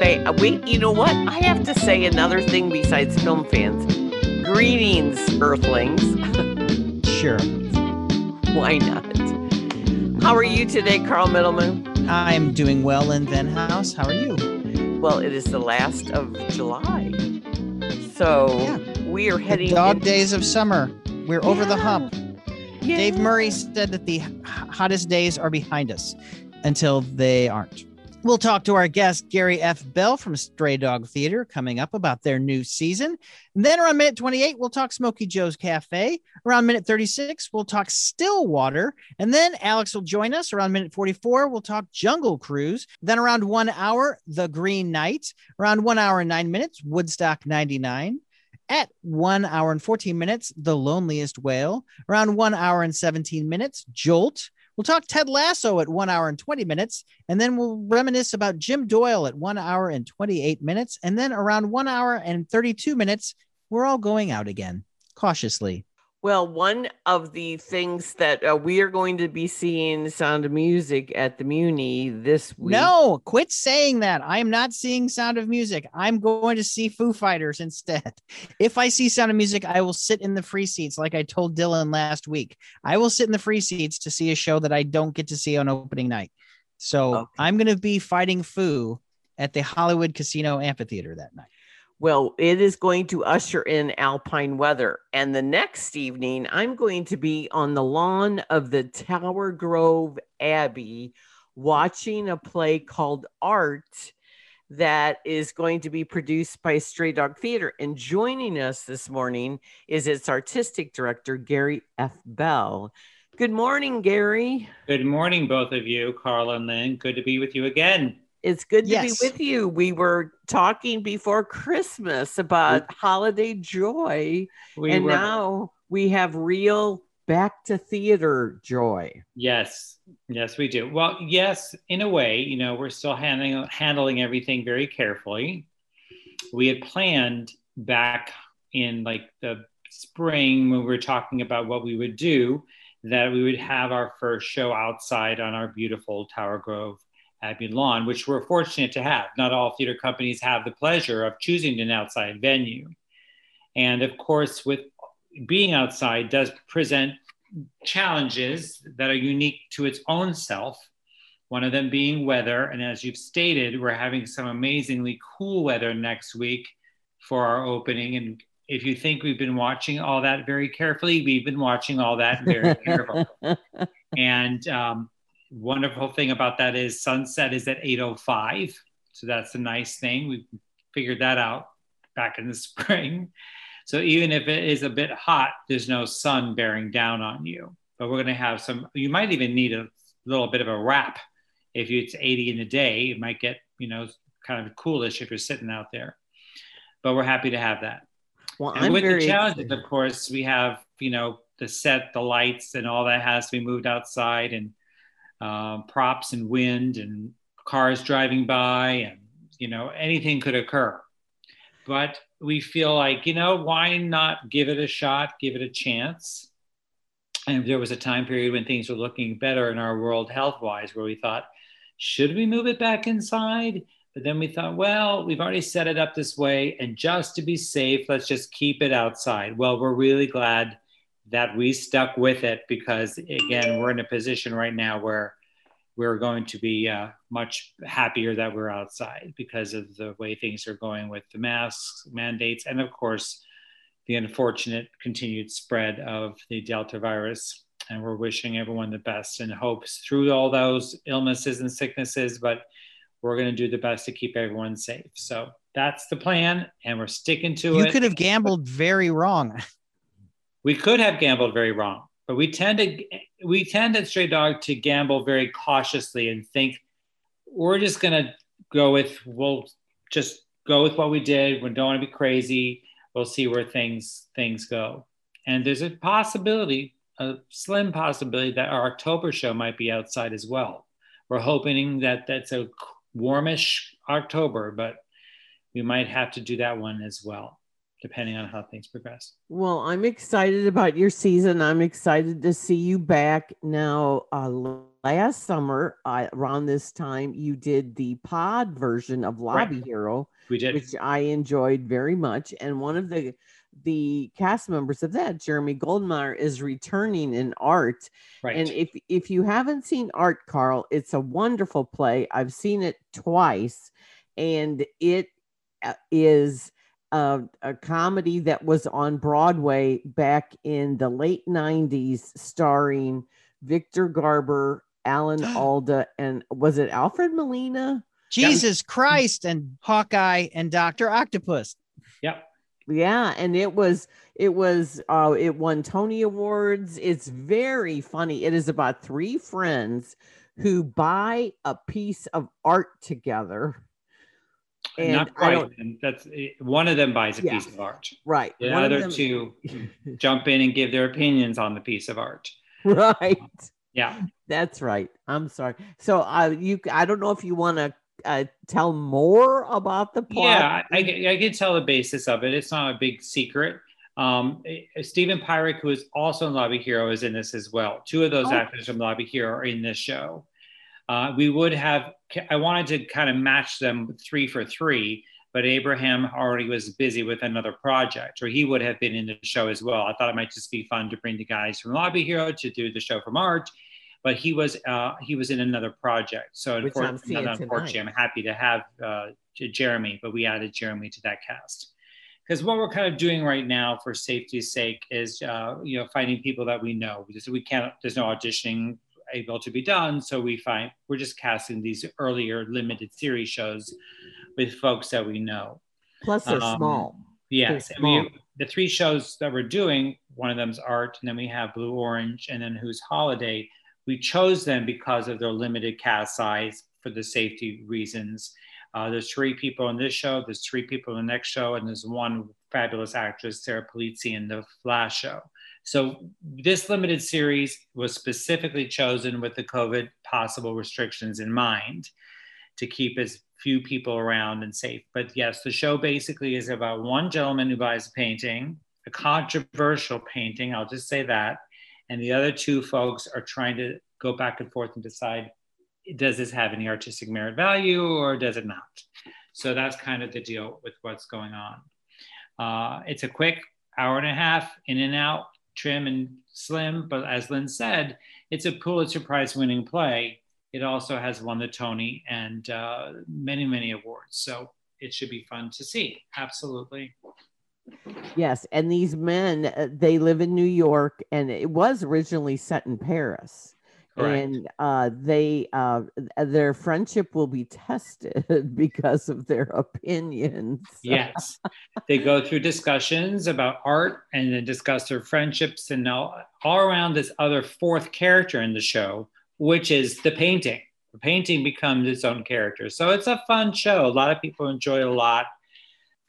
Wait, you know what? I have to say another thing besides film fans. Greetings, Earthlings. Sure. Why not? How are you today, Carl Middleman? I am doing well in Van House. How are you? Well, it is the last of July. So we are heading... The dog days of summer. We're over the hump. Yeah. Dave Murray said that the hottest days are behind us until they aren't. We'll talk to our guest, Gary F. Bell from Stray Dog Theater, coming up about their new season. And then around minute 28, we'll talk Smokey Joe's Cafe. Around minute 36, we'll talk Stillwater. And then Alex will join us. Around minute 44, we'll talk Jungle Cruise. Then around 1 hour, The Green Knight. Around 1 hour and 9 minutes, Woodstock 99. At 1 hour and 14 minutes, The Loneliest Whale. Around 1 hour and 17 minutes, Jolt. We'll talk Ted Lasso at 1 hour and 20 minutes, and then we'll reminisce about Jim Doyle at 1 hour and 28 minutes. And then around 1 hour and 32 minutes, we're all going out again, cautiously. Well, one of the things that we are going to be seeing Sound of Music at the Muni this week. No, quit saying that. I am not seeing Sound of Music. I'm going to see Foo Fighters instead. If I see Sound of Music, I will sit in the free seats like I told Dylan last week. I will sit in the free seats to see a show that I don't get to see on opening night. So okay. I'm going to be fighting Foo at the Hollywood Casino Amphitheater that night. Well, it is going to usher in alpine weather. And the next evening, I'm going to be on the lawn of the Tower Grove Abbey watching a play called Art that is going to be produced by Stray Dog Theater. And joining us this morning is its artistic director, Gary F. Bell. Good morning, Gary. Good morning, both of you, Carl and Lynn. Good to be with you again. It's good to be with you. We were talking before Christmas about holiday joy, and now we have real back to theater joy. Yes, yes, we do. Well, yes, in a way, you know, we're still handling everything very carefully. We had planned back in like the spring when we were talking about what we would do, that we would have our first show outside on our beautiful Tower Grove Abbey lawn, which we're fortunate to have. Not all theater companies have the pleasure of choosing an outside venue. And of course, with being outside does present challenges that are unique to its own self. One of them being weather. And as you've stated, we're having some amazingly cool weather next week for our opening. And if you think we've been watching all that very carefully, we've been watching all that very carefully. And, wonderful thing about that is sunset is at 8:05. So that's a nice thing. We figured that out back in the spring. So even if it is a bit hot, there's no sun bearing down on you. But we're going to have some, you might even need a little bit of a wrap. If it's 80 in the day, it might get, you know, kind of coolish if you're sitting out there. But we're happy to have that. Well, and with the challenges, excited. Of course, we have, you know, the set, the lights, and all that has to be moved outside, and props and wind and cars driving by, and you know, anything could occur. But we feel like, you know, why not give it a shot, give it a chance? And there was a time period when things were looking better in our world health-wise, where we thought, should we move it back inside? But then we thought, well, we've already set it up this way, and just to be safe, let's just keep it outside. Well, we're really glad that we stuck with it, because again, we're in a position right now where we're going to be much happier that we're outside because of the way things are going with the masks, mandates, and of course, the unfortunate continued spread of the Delta virus. And we're wishing everyone the best and hopes through all those illnesses and sicknesses, but we're gonna do the best to keep everyone safe. So that's the plan, and we're sticking to it. You could have gambled very wrong. We could have gambled very wrong, but we tend at Stray Dog to gamble very cautiously and think we're just going to go with what we did. We don't want to be crazy. We'll see where things go. And there's a possibility, a slim possibility, that our October show might be outside as well. We're hoping that that's a warmish October, but we might have to do that one as well. depending on how things progress. Well, I'm excited about your season. I'm excited to see you back. Now, last summer, around this time, you did the pod version of Lobby Hero. We did. Which I enjoyed very much. And one of the cast members of that, Jeremy Goldmeyer, is returning in Art. Right. And if you haven't seen Art, Carl, it's a wonderful play. I've seen it twice. And it is a comedy that was on Broadway back in the late 90s, starring Victor Garber, Alan Alda, and was it Alfred Molina? Jesus Christ, and Hawkeye and Dr. Octopus. Yep. Yeah, and it won Tony Awards. It's very funny. It is about three friends who buy a piece of art together. And not quite. And that's one of them buys a piece of art. Right. The other two jump in and give their opinions on the piece of art. Right. Yeah. That's right. I'm sorry. So I don't know if you want to tell more about the plot. Yeah, I can tell the basis of it. It's not a big secret. Stephen Peirick, who is also in Lobby Hero, is in this as well. Two of those actors from Lobby Hero are in this show. I wanted to kind of match them 3 for 3, but Abraham already was busy with another project, or he would have been in the show as well. I thought it might just be fun to bring the guys from Lobby Hero to do the show from Art, but he was in another project. So unfortunately, I'm happy to have Jeremy, but we added Jeremy to that cast. Because what we're kind of doing right now for safety's sake is, finding people that we know. There's no auditioning able to be done, so we're just casting these earlier limited series shows with folks that we know, plus they're small. Yes, they're small. The three shows that we're doing, one of them's Art, and then we have Blue Orange, and then Who's Holiday. We chose them because of their limited cast size for the safety reasons. There's three people in this show, there's three people in the next show, and there's one fabulous actress, Sarah Polizzi, in the Flash show. So this limited series was specifically chosen with the COVID possible restrictions in mind to keep as few people around and safe. But yes, the show basically is about one gentleman who buys a painting, a controversial painting, I'll just say that. And the other two folks are trying to go back and forth and decide, does this have any artistic merit value or does it not? So that's kind of the deal with what's going on. It's a quick hour and a half, in and out, trim and slim, but as Lynn said, it's a Pulitzer Prize winning play. It also has won the Tony and many, many awards. So it should be fun to see. Absolutely. Yes. And these men, they live in New York, and it was originally set in Paris. Correct. And their friendship will be tested because of their opinions. Yes, they go through discussions about art, and then discuss their friendships, and all around this other fourth character in the show, which is the painting. The painting becomes its own character. So it's a fun show. A lot of people enjoy it a lot.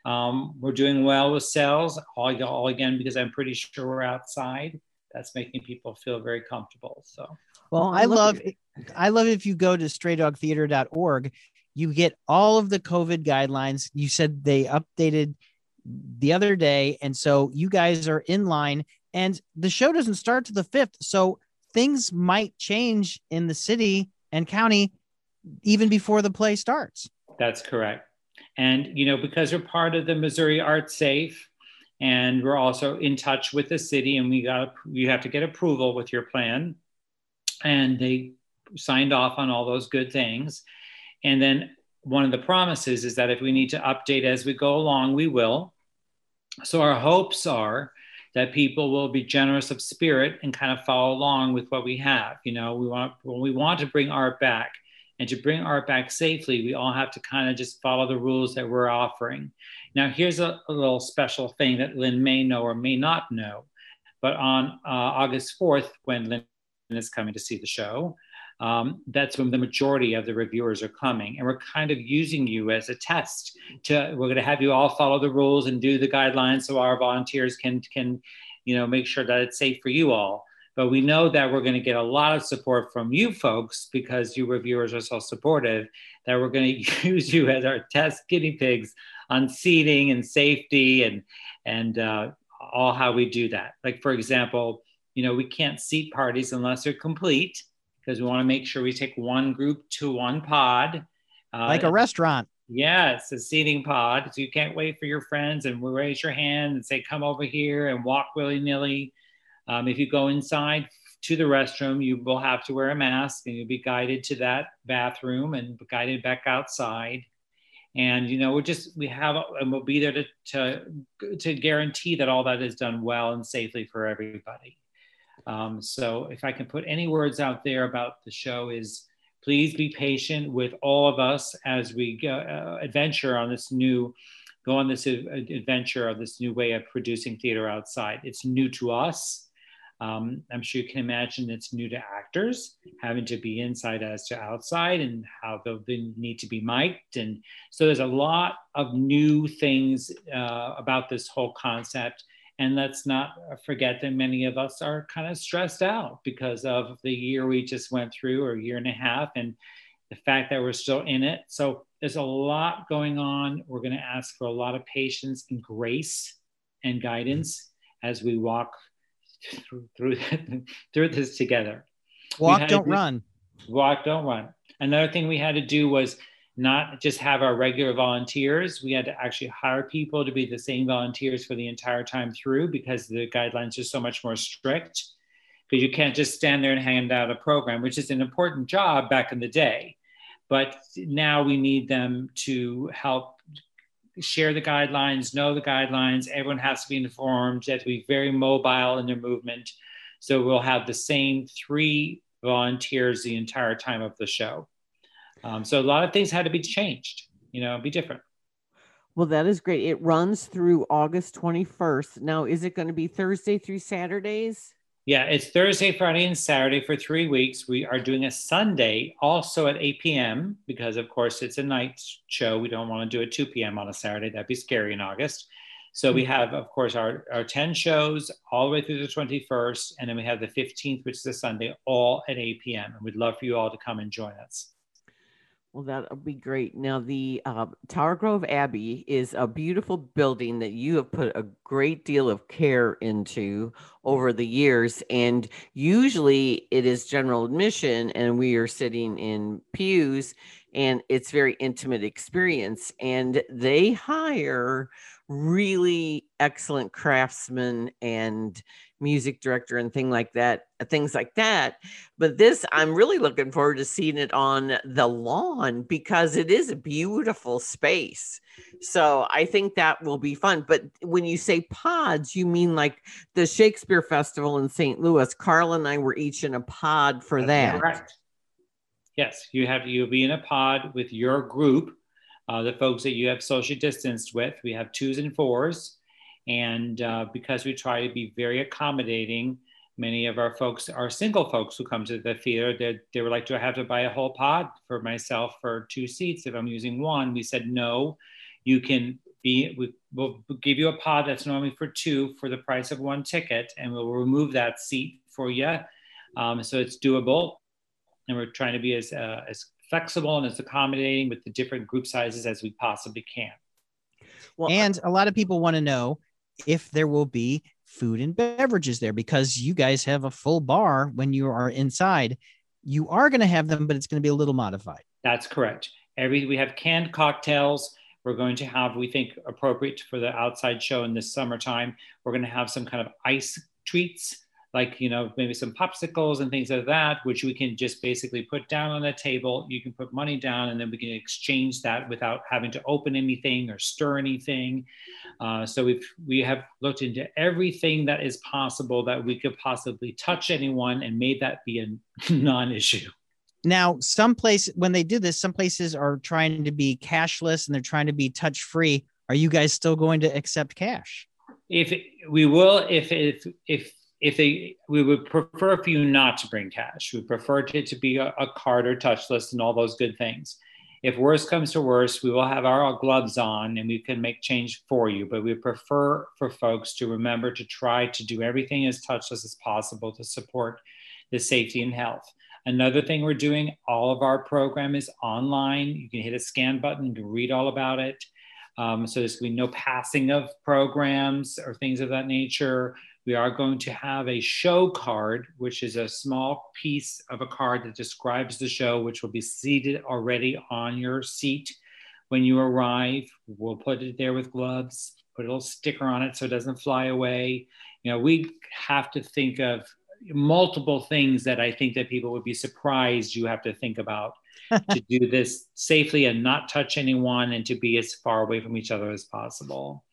We're doing well with sales, all again, because I'm pretty sure we're outside. That's making people feel very comfortable. So, well, I love if you go to straydogtheater.org, you get all of the COVID guidelines. You said they updated the other day, and so you guys are in line, and the show doesn't start to the 5th. So things might change in the city and county even before the play starts. That's correct. And, because you're part of the Missouri Art Safe, and we're also in touch with the city, and you have to get approval with your plan. And they signed off on all those good things. And then one of the promises is that if we need to update as we go along, we will. So our hopes are that people will be generous of spirit and kind of follow along with what we have. We want to bring art back, and to bring art back safely, we all have to kind of just follow the rules that we're offering. Now, here's a little special thing that Lynn may know or may not know, but on August 4th, when Lynn is coming to see the show, that's when the majority of the reviewers are coming. And we're kind of using you as a test. We're going to have you all follow the rules and do the guidelines so our volunteers can make sure that it's safe for you all. But we know that we're going to get a lot of support from you folks because you reviewers are so supportive that we're going to use you as our test guinea pigs on seating and safety and all how we do that. Like, for example, you know, we can't seat parties unless they're complete because we want to make sure we take one group to one pod. Like a restaurant. Yeah, it's a seating pod. So you can't wait for your friends and we'll raise your hand and say, come over here and walk willy-nilly. If you go inside to the restroom, you will have to wear a mask and you'll be guided to that bathroom and guided back outside. And, you know, we'll be there to guarantee that all that is done well and safely for everybody. So if I can put any words out there about the show is, please be patient with all of us as we go on this adventure of this new way of producing theater outside. It's new to us. I'm sure you can imagine it's new to actors, having to be inside as to outside and how they'll need to be mic'd. And so there's a lot of new things about this whole concept. And let's not forget that many of us are kind of stressed out because of the year we just went through, or year and a half, and the fact that we're still in it. So there's a lot going on. We're going to ask for a lot of patience and grace and guidance as we walk through this together. Walk, don't run. Walk, don't run. Another thing we had to do was not just have our regular volunteers. We had to actually hire people to be the same volunteers for the entire time through because the guidelines are so much more strict, because you can't just stand there and hand out a program, which is an important job back in the day. But now we need them to help share the guidelines, know the guidelines. Everyone has to be informed. They have to be very mobile in their movement. So we'll have the same 3 volunteers the entire time of the show. So a lot of things had to be changed, you know, be different. Well, that is great. It runs through August 21st. Now, is it going to be Thursday through Saturdays? Yeah, it's Thursday, Friday, and Saturday for 3 weeks. We are doing a Sunday also at 8 p.m. because, of course, it's a night show. We don't want to do it 2 p.m. on a Saturday. That'd be scary in August. So we have, of course, our 10 shows all the way through the 21st. And then we have the 15th, which is a Sunday, all at 8 p.m. And we'd love for you all to come and join us. Well, that'll be great. Now, the Tower Grove Abbey is a beautiful building that you have put a great deal of care into over the years. And usually it is general admission and we are sitting in pews and it's very intimate experience. And they hire really excellent craftsmen and music director and things like that. But this, I'm really looking forward to seeing it on the lawn because it is a beautiful space. So I think that will be fun. But when you say pods, you mean like the Shakespeare Festival in St. Louis. Carl and I were each in a pod for that. Correct. Yes, you'll be in a pod with your group, the folks that you have socially distanced with. We have 2s and 4s. And because we try to be very accommodating, many of our folks are single folks who come to the theater. They were like, do I have to buy a whole pod for myself for 2 seats if I'm using one? We said, no, you can be, we'll give you a pod that's normally for 2 for the price of 1 ticket, and we'll remove that seat for you. So it's doable. And we're trying to be as flexible and as accommodating with the different group sizes as we possibly can. Well, and a lot of people want to know if there will be food and beverages there, because you guys have a full bar when you are inside. You are going to have them, but it's going to be a little modified. That's correct. We have canned cocktails. We're going to have, we think, appropriate for the outside show in the summertime, we're going to have some kind of ice treats, like, you know, maybe some popsicles and things like that, which we can just basically put down on a table. You can put money down and then we can exchange that without having to open anything or stir anything. So we have looked into everything that is possible that we could possibly touch anyone and made that be a non-issue. Now, some places are trying to be cashless and they're trying to be touch-free. Are you guys still going to accept cash? We would prefer for you not to bring cash. We prefer it to be a card or touchless and all those good things. If worse comes to worse, we will have our gloves on and we can make change for you. But we prefer for folks to remember to try to do everything as touchless as possible to support the safety and health. Another thing we're doing, all of our program is online. You can hit a scan button, you can read all about it. So there's going to be no passing of programs or things of that nature. We are going to have a show card, which is a small piece of a card that describes the show, which will be seated already on your seat. When you arrive, we'll put it there with gloves, put a little sticker on it so it doesn't fly away. You know, we have to think of multiple things that I think that people would be surprised you have to think about to do this safely and not touch anyone and to be as far away from each other as possible.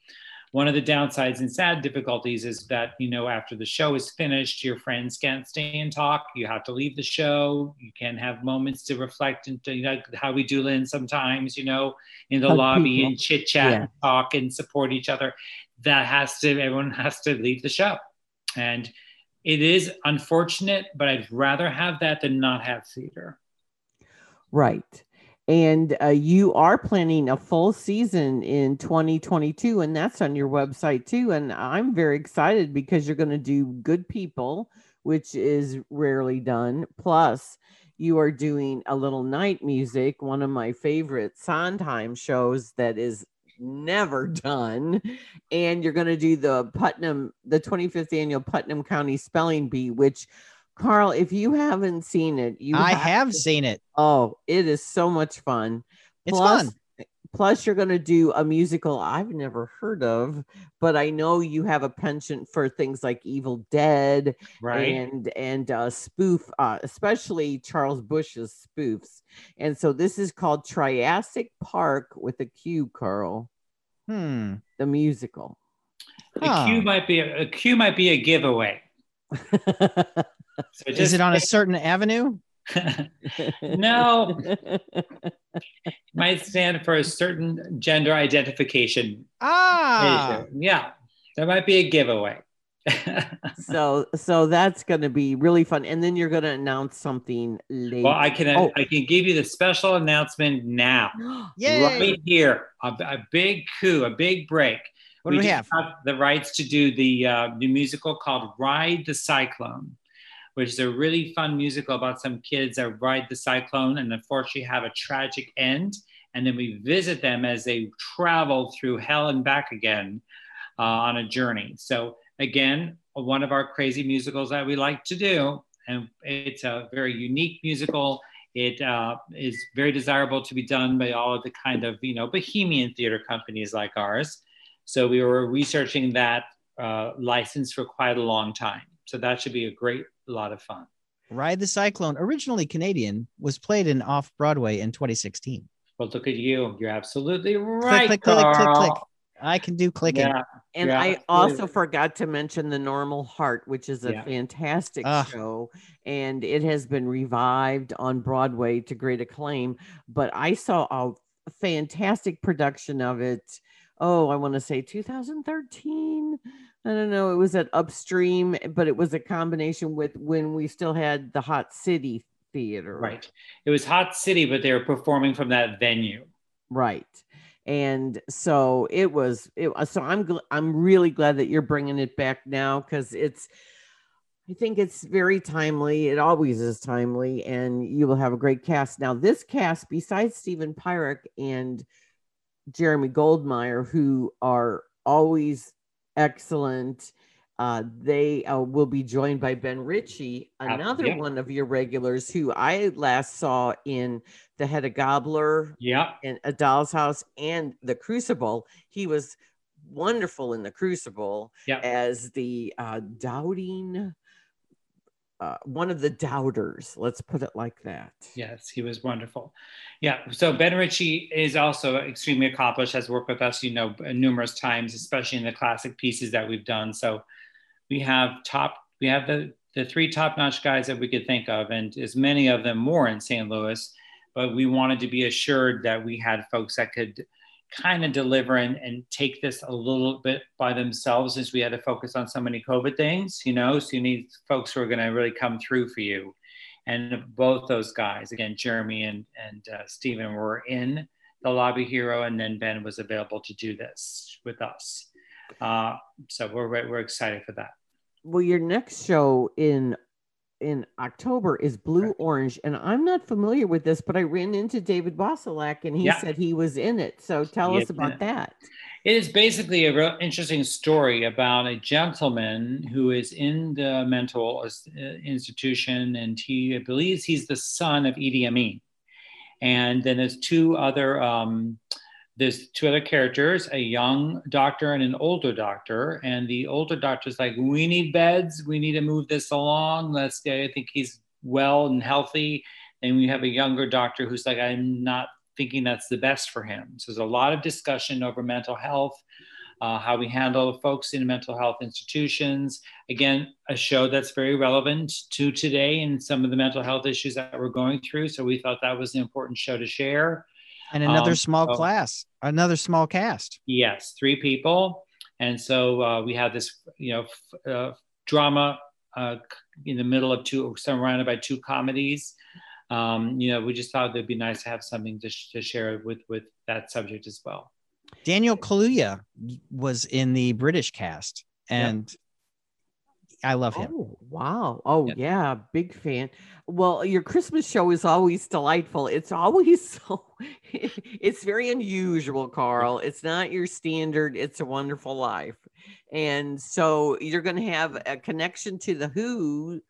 One of the downsides and sad difficulties is that, you know, after the show is finished, your friends can't stay and talk. You have to leave the show. You can have moments to reflect and, you know, how we do, Lynn, sometimes, you know, in the lobby and chit chat and talk and support each other. That has to, everyone has to leave the show. And it is unfortunate, but I'd rather have that than not have theater. Right. And you are planning a full season in 2022, and that's on your website too. And I'm very excited because you're going to do Good People, which is rarely done. Plus, you are doing A Little Night Music, one of my favorite Sondheim shows that is never done. And you're going to do the Putnam, the 25th Annual Putnam County Spelling Bee, which, Carl, if you haven't seen it, I have seen it. Oh, it is so much fun. It's fun. Plus, you're going to do a musical I've never heard of, but I know you have a penchant for things like Evil Dead, right? And spoof, especially Charles Bush's spoofs. And so this is called Triassic Park with a Q, Carl. The musical. A Q might be a giveaway. So is it on a certain avenue? No. It might stand for a certain gender identification. Yeah, that might be a giveaway. So that's going to be really fun. And then you're going to announce something later. Well, I can give you the special announcement now. Right here. A big coup, a big break. What do we have? The rights to do the musical called Ride the Cyclone, which is a really fun musical about some kids that ride the cyclone and unfortunately have a tragic end. And then we visit them as they travel through hell and back again on a journey. So again, one of our crazy musicals that we like to do, and it's a very unique musical. It is very desirable to be done by all of the kind of, you know, bohemian theater companies like ours. So we were researching that license for quite a long time. So that should be a great lot of fun. Ride the Cyclone, originally Canadian, was played in Off-Broadway in 2016. Well, look at you. You're absolutely right, click, click, Carl. Click. I can do clicking. Yeah, and I also forgot to mention The Normal Heart, which is a fantastic show. And it has been revived on Broadway to great acclaim. But I saw a fantastic production of it. Oh, I want to say 2013. I don't know. It was at Upstream, but it was a combination with when we still had the Hot City Theater. Right. It was Hot City, but they were performing from that venue. Right. And so it was. So I'm really glad that you're bringing it back now because it's. I think it's very timely. It always is timely, and you will have a great cast. Now, this cast, besides Stephen Peirick and Jeremy Goldmeyer, who are always excellent. They will be joined by Ben Ritchie, another one of your regulars who I last saw in The Hedda Gobbler and A Doll's House and The Crucible. He was wonderful in The Crucible as the doubting, one of the doubters, let's put it like that. Yes, he was wonderful. Yeah, so Ben Ritchie is also extremely accomplished, has worked with us, you know, numerous times, especially in the classic pieces that we've done. So we have the three top-notch guys that we could think of, and as many of them more in St. Louis, but we wanted to be assured that we had folks that could kind of deliver and take this a little bit by themselves, since we had to focus on so many COVID things, you know, so you need folks who are going to really come through for you. And both those guys, again, Jeremy and Stephen were in the Lobby Hero, and then Ben was available to do this with us. So we're excited for that. Well, your next show in in October is Blue Orange. And I'm not familiar with this, but I ran into David Wasilak and he said he was in it. So tell us about that. It is basically a real interesting story about a gentleman who is in the mental institution, and he believes he's the son of Idi Amin. And then there's two other characters, a young doctor and an older doctor. And the older doctor's like, we need beds. We need to move this along. I think he's well and healthy. And we have a younger doctor who's like, I'm not thinking that's the best for him. So there's a lot of discussion over mental health, how we handle folks in mental health institutions. Again, a show that's very relevant to today and some of the mental health issues that we're going through. So we thought that was an important show to share. And another small cast. Yes, 3 people. And so we have this, drama in the middle of 2, surrounded by 2 comedies. We just thought it'd be nice to have something to share with that subject as well. Daniel Kaluuya was in the British cast, and I love him. Oh, wow. Oh, yeah. Big fan. Well, your Christmas show is always delightful. It's always it's very unusual, Carl. It's not your standard It's a Wonderful Life. And so you're going to have a connection to the Who,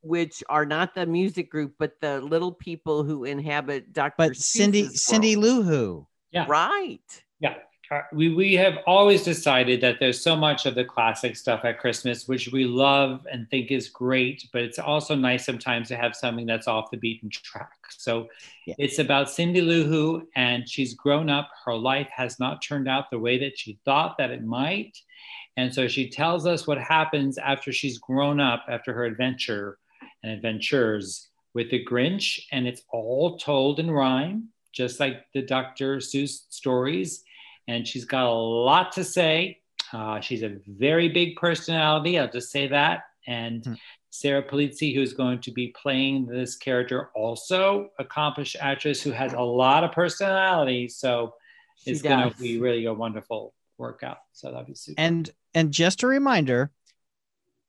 which are not the music group, but the little people who inhabit Dr. But Cindy Lou Who. Yeah. Right. Yeah. We have always decided that there's so much of the classic stuff at Christmas, which we love and think is great, but it's also nice sometimes to have something that's off the beaten track. So it's about Cindy Lou Who, and she's grown up. Her life has not turned out the way that she thought that it might. And so she tells us what happens after she's grown up, after her adventure and adventures with the Grinch. And it's all told in rhyme, just like the Dr. Seuss stories. And she's got a lot to say. She's a very big personality, I'll just say that. And Sarah Polizzi, who's going to be playing this character, also accomplished actress who has a lot of personality. So it's going to be really a wonderful workout. So that'd be super. And just a reminder,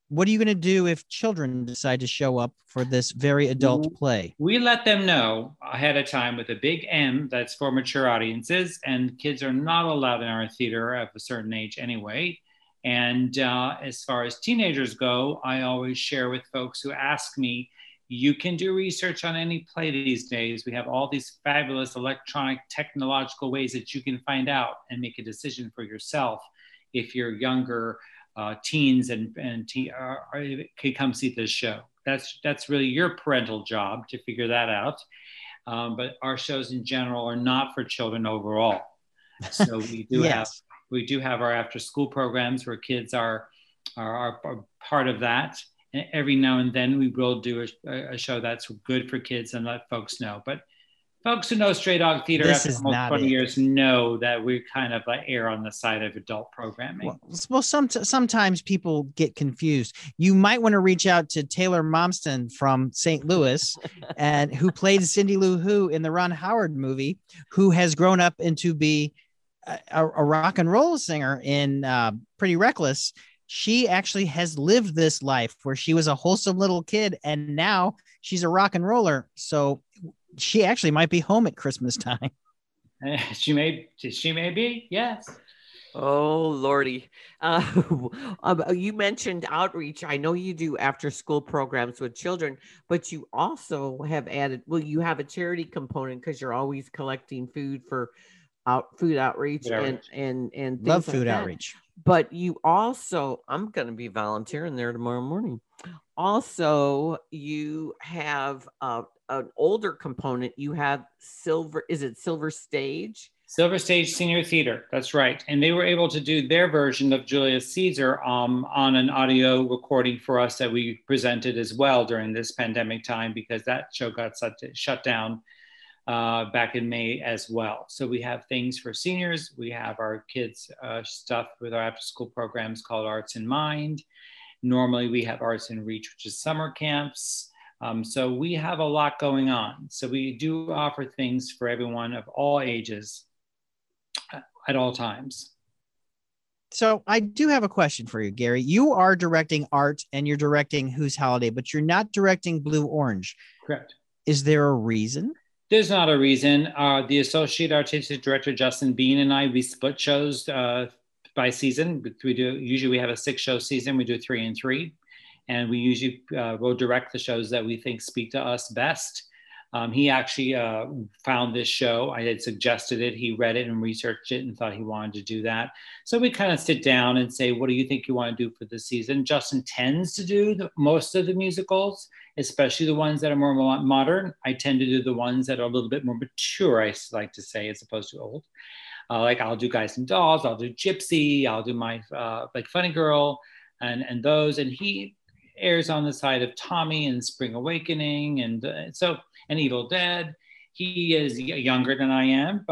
what are you going to do if children decide to show up for this very adult play? We let them know ahead of time with a big M that's for mature audiences, and kids are not allowed in our theater of a certain age anyway. And as far as teenagers go, I always share with folks who ask me, you can do research on any play these days. We have all these fabulous electronic technological ways that you can find out and make a decision for yourself if you're younger. Teens can come see this show. That's really your parental job to figure that out. But our shows in general are not for children overall. So we do have our after school programs where kids are part of that. And every now and then we will do a show that's good for kids and let folks know. But folks who know Stray Dog Theater after almost 20 years know that we kind of err on the side of adult programming. Well, sometimes people get confused. You might want to reach out to Taylor Momsen from St. Louis, and who played Cindy Lou Who in the Ron Howard movie, who has grown up into be a rock and roll singer in Pretty Reckless. She actually has lived this life where she was a wholesome little kid, and now she's a rock and roller. So she actually might be home at Christmas time. She may be. Yes. Oh, Lordy. You mentioned outreach. I know you do after school programs with children, but you also have added, you have a charity component because you're always collecting food for food outreach and things love food outreach. But you also, I'm going to be volunteering there tomorrow morning. Also, you have an older component. You have Silver Stage Senior Theater. That's right. And they were able to do their version of Julius Caesar on an audio recording for us that we presented as well during this pandemic time, because that show got shut down back in May as well. So we have things for seniors. We have our kids stuff with our after school programs called Arts in Mind. Normally we have Arts in Reach, which is summer camps. So we have a lot going on. So we do offer things for everyone of all ages at all times. So I do have a question for you, Gary. You are directing Art and you're directing Who's Holiday, but you're not directing Blue Orange. Correct. Is there a reason? There's not a reason. The associate artistic director, Justin Bean, and I, we split shows by season. We do, usually we have a 6-show season. We do 3 and 3. And we usually will direct the shows that we think speak to us best. He actually found this show. I had suggested it. He read it and researched it and thought he wanted to do that. So we kind of sit down and say, what do you think you want to do for this season? Justin tends to do most of the musicals, especially the ones that are more modern. I tend to do the ones that are a little bit more mature, I like to say, as opposed to old. Like I'll do Guys and Dolls. I'll do Gypsy. I'll do my like Funny Girl and those. And he airs on the side of Tommy and Spring Awakening and Evil Dead. He is younger than I am.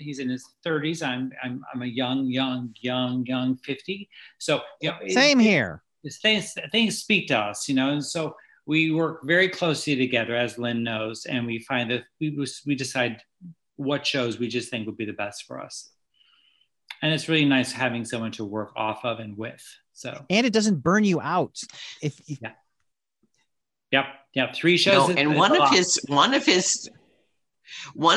He's in his 30s. I'm a young 50. So you know, same here. Things speak to us, you know. And so we work very closely together, as Lynn knows, and we find that we decide what shows we just think would be the best for us. And it's really nice having someone to work off of and with. So and it doesn't burn you out. Yep. 3 shows. No, and one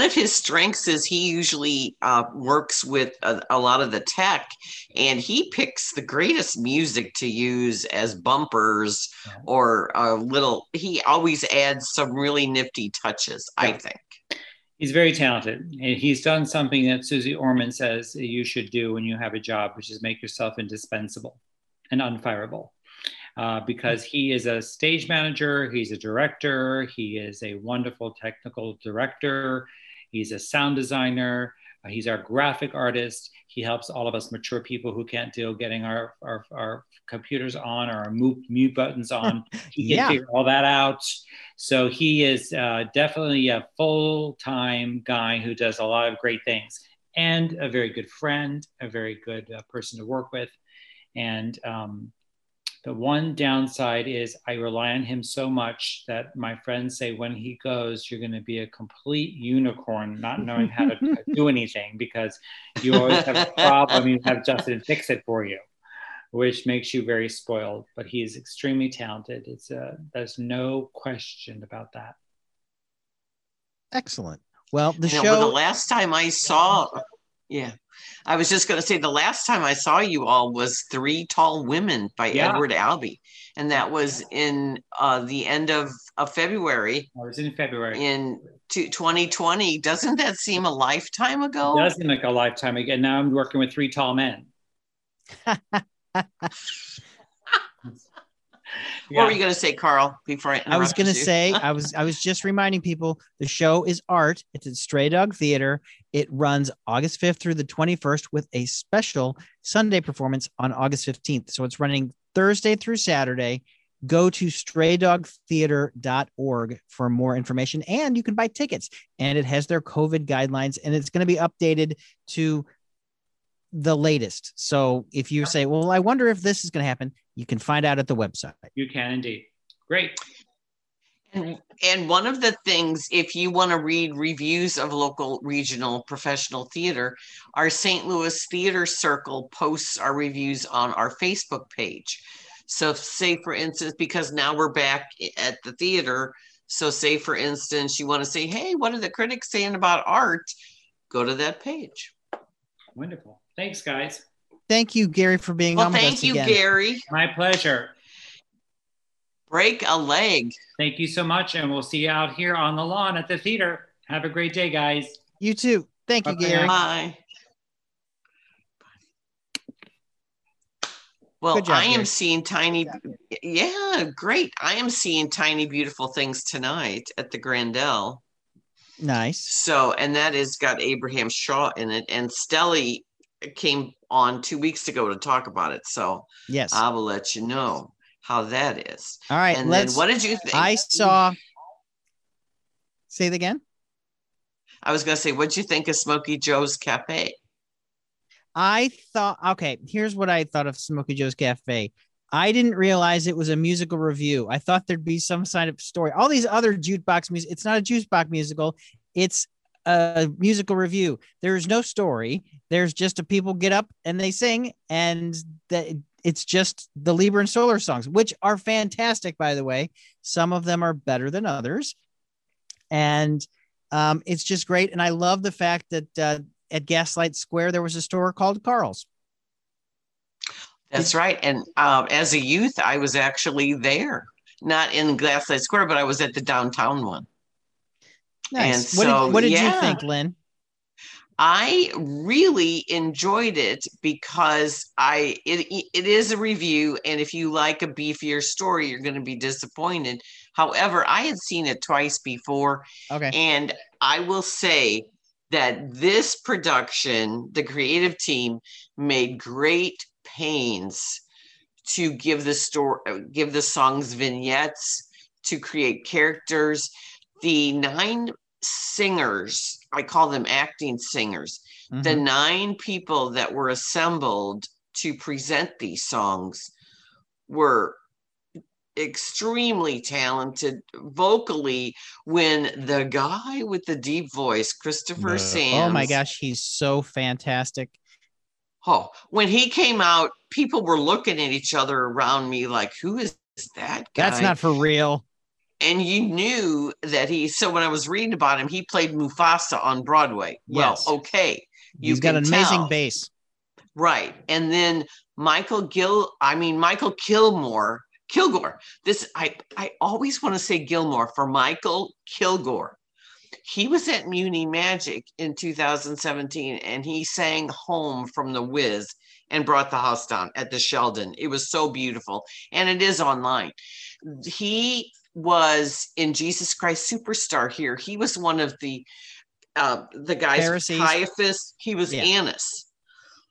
of his strengths is he usually works with a lot of the tech, and he picks the greatest music to use as bumpers or he always adds some really nifty touches, yeah. I think. He's very talented. He's done something that Susie Orman says you should do when you have a job, which is make yourself indispensable and unfireable. Because he is a stage manager, he's a director, he is a wonderful technical director, he's a sound designer, he's our graphic artist. He helps all of us mature people who can't deal getting our computers on or our mute buttons on. He can figure all that out. So he is definitely a full-time guy who does a lot of great things, and a very good friend, a very good person to work with. And the one downside is I rely on him so much that my friends say when he goes, you're going to be a complete unicorn, not knowing how to do anything, because you always have a problem. You have Justin fix it for you, which makes you very spoiled. But he is extremely talented. There's no question about that. Excellent. Well, the last time I saw... Yeah. I was just going to say the last time I saw you all was 3 Tall Women by Edward Albee. And that was in the end of February. Oh, it was in February. In 2020. Doesn't that seem a lifetime ago? It does seem like a lifetime ago. Now I'm working with 3 tall men. What were you going to say, Carl, before I was going to say, I was just reminding people the show is Art. It's at Stray Dog Theater. It runs August 5th through the 21st with a special Sunday performance on August 15th. So it's running Thursday through Saturday. Go to straydogtheater.org for more information, and you can buy tickets, and it has their COVID guidelines, and it's going to be updated to the latest. So if you say, well, I wonder if this is going to happen, you can find out at the website. You can indeed. Great. And one of the things, if you want to read reviews of local, regional, professional theater, our St. Louis Theater Circle posts our reviews on our Facebook page. So say, for instance, because now we're back at the theater. So say, for instance, you want to say, hey, what are the critics saying about Art? Go to that page. Wonderful. Thanks, guys. Thank you, Gary, for being on with us again. Thank you, Gary. My pleasure. Break a leg. Thank you so much, and we'll see you out here on the lawn at the theater. Have a great day, guys. You too. Thank you, Gary. Bye. Well, I am seeing Tiny. Yeah, great. I am seeing Tiny Beautiful Things tonight at the Grandel. Nice. So, and that has got Abraham Shaw in it, and Stelly came on 2 weeks ago to talk about it. So yes, I will let you know how that is. All right. And then what did you think? Say it again. I was going to say, what'd you think of Smokey Joe's Cafe? Here's what I thought of Smokey Joe's Cafe. I didn't realize it was a musical review. I thought there'd be some sign of story. All these other jukebox music. It's not a jukebox musical. It's a musical review. There is no story. There's just a people get up and they sing, and it's just the Liber and Solar songs, which are fantastic, by the way. Some of them are better than others. And it's just great. And I love the fact that at Gaslight Square, there was a store called Carl's. That's right. And as a youth, I was actually there, not in Gaslight Square, but I was at the downtown one. Nice. And what did you think, Lynn? I really enjoyed it because it is a review, and if you like a beefier story, you're going to be disappointed. However, I had seen it twice before, and I will say that this production, the creative team, made great pains to give the story, give the songs vignettes, to create characters. The 9 singers, I call them acting singers, mm-hmm. the 9 people that were assembled to present these songs were extremely talented vocally. When the guy with the deep voice, Christopher Sands. Oh my gosh, he's so fantastic. Oh, when he came out, people were looking at each other around me like, who is that guy? That's not for real. And you knew that so when I was reading about him, he played Mufasa on Broadway. Yes. Well, okay. He's got an amazing bass. Right. And then Michael Kilgore. I always want to say Gilmore for Michael Kilgore. He was at Muni Magic in 2017, and he sang Home from The Wiz and Brought the House Down at the Sheldon. It was so beautiful. And it is online. He was in Jesus Christ Superstar here. He was one of the guys, Pharisees. Caiaphas. He was Annas.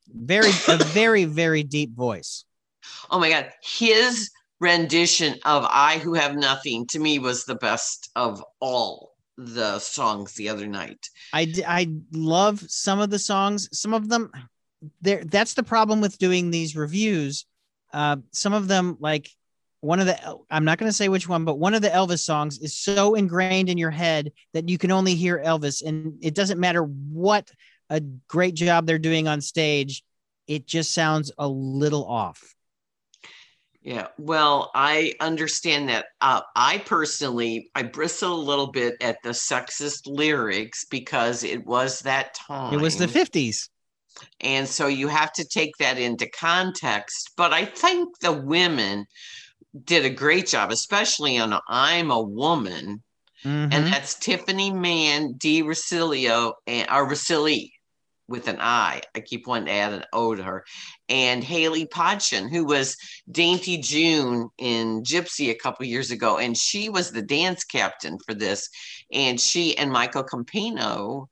Very, very deep voice. Oh my God. His rendition of I Who Have Nothing to me was the best of all the songs the other night. I love some of the songs. Some of them there. That's the problem with doing these reviews. Some of them, like, I'm not going to say which one, but one of the Elvis songs is so ingrained in your head that you can only hear Elvis, and it doesn't matter what a great job they're doing on stage. It just sounds a little off. Yeah. Well, I understand that. I personally bristle a little bit at the sexist lyrics because it was that time. It was the 50s. And so you have to take that into context. But I think the women did a great job, especially on I'm a Woman. Mm-hmm. And that's Tiffany Mann, Dee Rosilio, or Rosilli with an I. I keep wanting to add an O to her. And Haley Podchen, who was Dainty June in Gypsy a couple years ago. And she was the dance captain for this. And she and Michael Campino,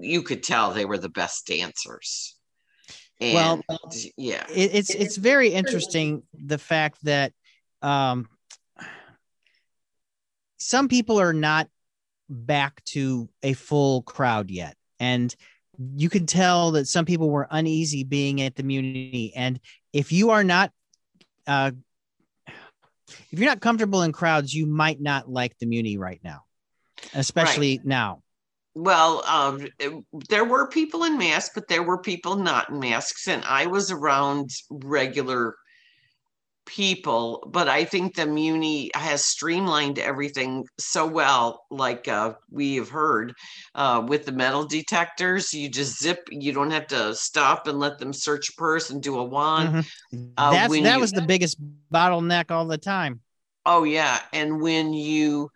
you could tell they were the best dancers. And, it's very interesting, the fact that some people are not back to a full crowd yet. And you can tell that some people were uneasy being at the Muni. And if you are not, if you're not comfortable in crowds, you might not like the Muni right now, especially now. Well, there were people in masks, but there were people not in masks. And I was around regular people, but I think the Muni has streamlined everything so well, like we have heard with the metal detectors. You just zip, you don't have to stop and let them search a purse and do a wand. Mm-hmm. That was the biggest bottleneck all the time. Oh yeah. And when you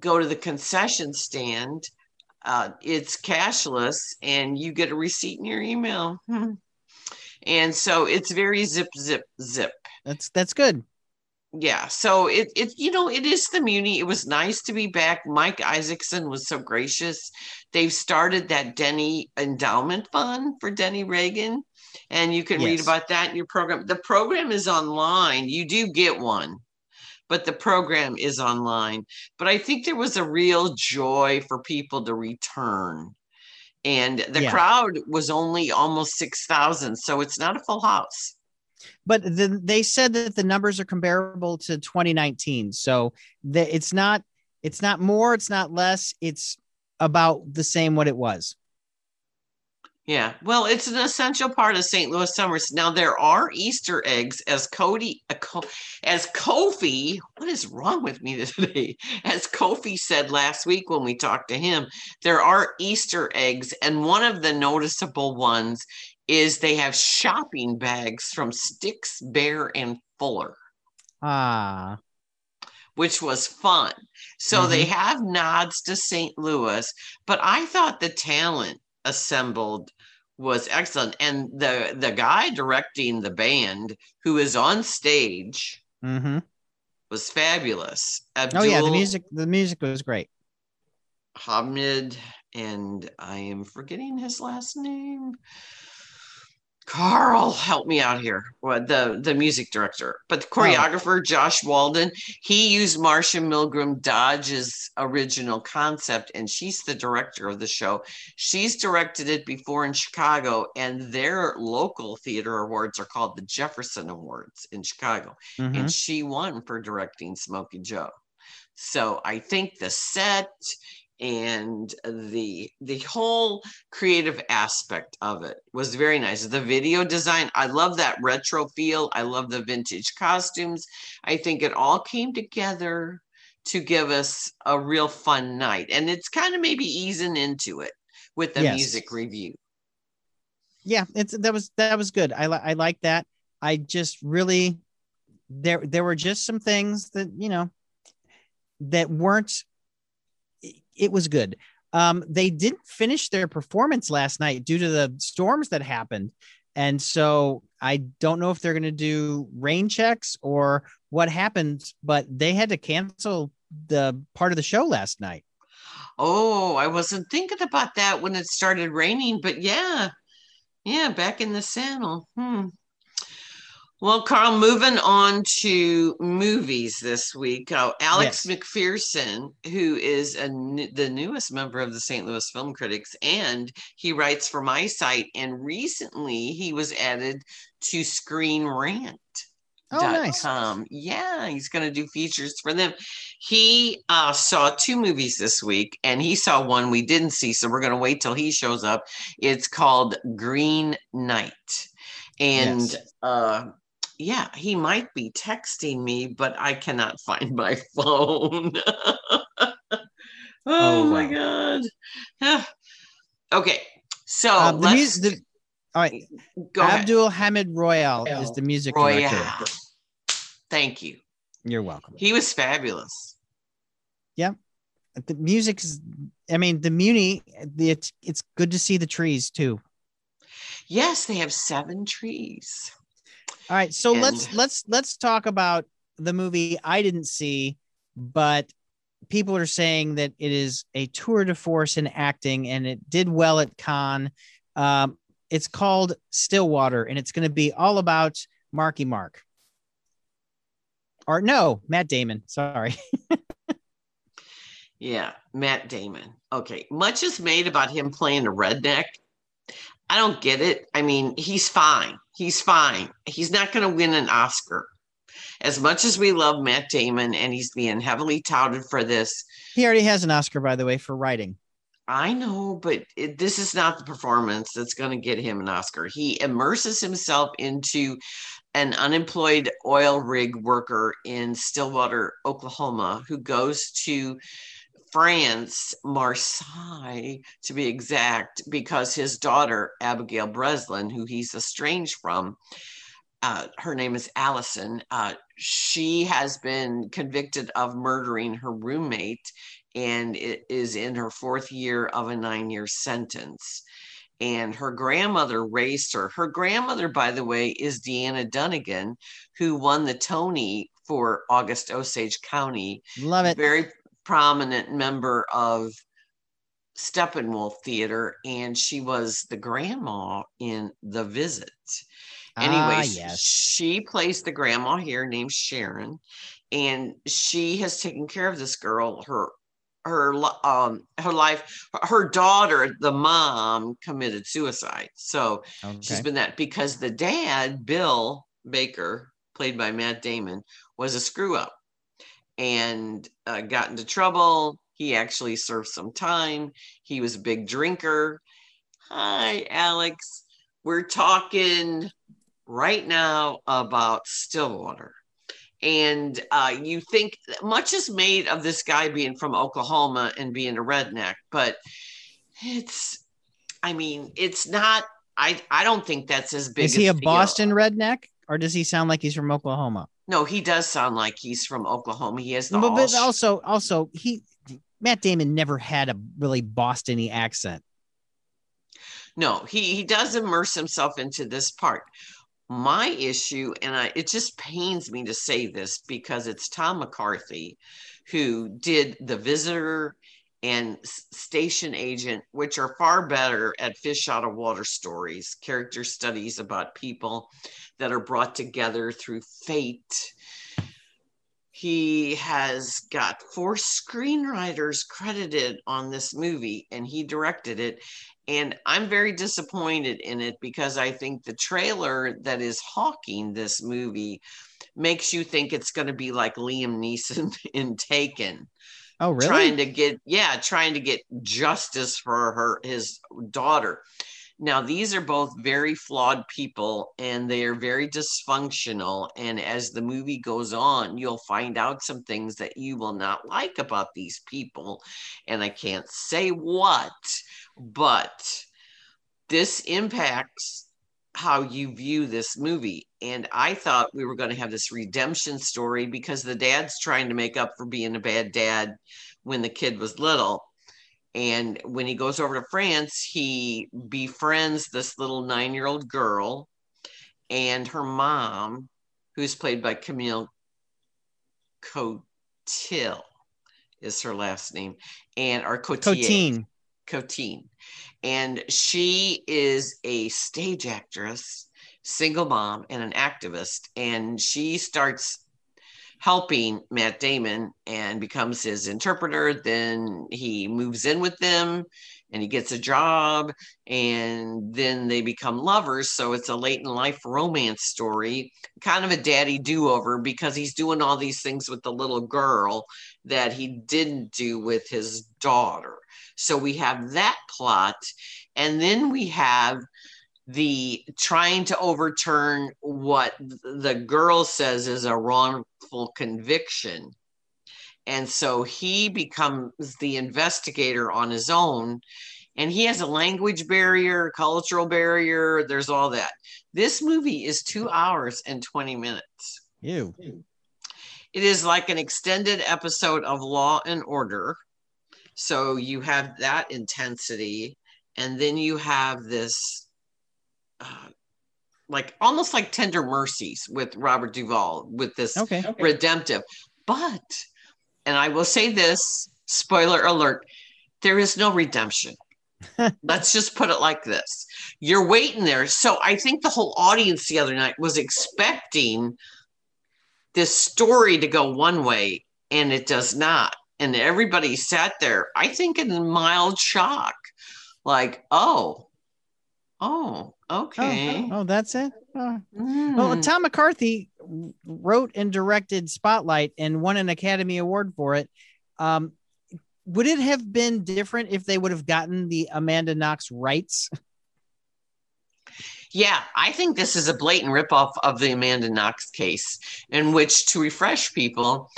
go to the concession stand, it's cashless and you get a receipt in your email. And so it's very zip, zip, zip. That's good. Yeah. So it is the Muni. It was nice to be back. Mike Isaacson was so gracious. They've started that Denny Endowment Fund for Denny Reagan. And you can read about that in your program. The program is online. You do get one, but the program is online. But I think there was a real joy for people to return. And the crowd was only almost 6,000. So it's not a full house. But they said that the numbers are comparable to 2019. So it's not more, it's not less. It's about the same what it was. Yeah, well, it's an essential part of St. Louis summers. Now there are Easter eggs, as Kofi. What is wrong with me today? As Kofi said last week when we talked to him, there are Easter eggs, and one of the noticeable ones is they have shopping bags from Sticks, Bear, and Fuller. Ah. Which was fun. So they have nods to St. Louis, but I thought the talent assembled was excellent, and the guy directing the band, who is on stage, was fabulous. Abdul, the music was great. Hamid, and I am forgetting his last name. Carl, help me out here. The music director, but the choreographer, Josh Walden, he used Marcia Milgram Dodge's original concept, and she's the director of the show. She's directed it before in Chicago, and their local theater awards are called the Jefferson Awards in Chicago, and she won for directing Smokey Joe. So I think the set and the whole creative aspect of it was very nice. The video design, I love that retro feel. I love the vintage costumes. I think it all came together to give us a real fun night. And it's kind of maybe easing into it with the music review. Yeah, that was good. I like that. I just really, there were just some things that, that weren't. It was good. They didn't finish their performance last night due to the storms that happened. And so I don't know if they're going to do rain checks or what happened, but they had to cancel the part of the show last night. Oh, I wasn't thinking about that when it started raining, but yeah, back in the saddle. Well, Carl, moving on to movies this week. Alex McPherson, who is the newest member of the St. Louis Film Critics, and he writes for my site. And recently he was added to ScreenRant.com. Oh, nice. Yeah, he's going to do features for them. He saw two movies this week, and he saw one we didn't see. So we're going to wait till he shows up. It's called Green Knight. And yeah, he might be texting me, but I cannot find my phone. My God. Okay. So let's... all right. Go Abdul ahead. Hamid Royale is the music director. Thank you. You're welcome. He was fabulous. Yeah. The music is... I mean, the Muni, it's good to see the trees, too. Yes, they have 7 trees. All right, so let's talk about the movie I didn't see, but people are saying that it is a tour de force in acting, and it did well at Cannes. It's called Stillwater, and it's going to be all about Marky Mark. Or no, Matt Damon, sorry. Yeah, Matt Damon. Okay, much is made about him playing a redneck. I don't get it. I mean, he's fine. He's fine. He's not going to win an Oscar. As much as we love Matt Damon, and he's being heavily touted for this. He already has an Oscar, by the way, for writing. I know, but this is not the performance that's going to get him an Oscar. He immerses himself into an unemployed oil rig worker in Stillwater, Oklahoma, who goes to France, Marseille, to be exact, because his daughter, Abigail Breslin, who he's estranged from, her name is Allison, she has been convicted of murdering her roommate, and it is in her 4th year of a 9-year sentence. And her grandmother raised her. Her grandmother, by the way, is Deanna Dunnigan, who won the Tony for August Osage County. Love it. Very prominent member of Steppenwolf Theater, and she was the grandma in The Visit. Anyways, she plays the grandma here named Sharon, and she has taken care of this girl her life. Her daughter, the mom, committed suicide, so she's been that because the dad, Bill Baker, played by Matt Damon, was a screw up and got into trouble. He actually served some time. He was a big drinker. Hi, Alex. We're talking right now about Stillwater. And you think much is made of this guy being from Oklahoma and being a redneck, but it's, I mean, it's not, I don't think that's as big. Is he a Boston redneck, or does he sound like he's from Oklahoma? No, he does sound like he's from Oklahoma. He has the but also Matt Damon never had a really Boston-y accent. No, he does immerse himself into this part. My issue, and it just pains me to say this because it's Tom McCarthy who did The Visitor and Station Agent, which are far better at fish out of water stories, character studies about people that are brought together through fate. He has got 4 screenwriters credited on this movie, and he directed it. And I'm very disappointed in it because I think the trailer that is hawking this movie makes you think it's going to be like Liam Neeson in Taken. Oh, really? Trying to get justice for his daughter. Now, these are both very flawed people, and they are very dysfunctional. And as the movie goes on, you'll find out some things that you will not like about these people. And I can't say what, but this impacts how you view this movie. And I thought we were going to have this redemption story because the dad's trying to make up for being a bad dad when the kid was little. And when he goes over to France, he befriends this little 9-year-old girl and her mom, who's played by Camille Cotin, is her last name, Cotin. And she is a stage actress, single mom, and an activist. And she starts helping Matt Damon and becomes his interpreter. Then he moves in with them and he gets a job, and then they become lovers. So it's a late in life romance story, kind of a daddy do-over, because he's doing all these things with the little girl that he didn't do with his daughter. So we have that plot. And then we have the trying to overturn what the girl says is a wrongful conviction. And so he becomes the investigator on his own, and he has a language barrier, cultural barrier. There's all that. This movie is 2 hours and 20 minutes. Ew. It is like an extended episode of Law and Order. So you have that intensity. And then you have this, like almost like Tender Mercies with Robert Duvall, with this redemptive. But, and I will say this, spoiler alert, there is no redemption. Let's just put it like this. You're waiting there. So I think the whole audience the other night was expecting this story to go one way, and it does not. And everybody sat there, I think, in mild shock, like, oh, okay. Oh, that's it. Oh. Mm. Well, Tom McCarthy wrote and directed Spotlight and won an Academy Award for it. Would it have been different if they would have gotten the Amanda Knox rights? Yeah, I think this is a blatant ripoff of the Amanda Knox case, in which, to refresh people,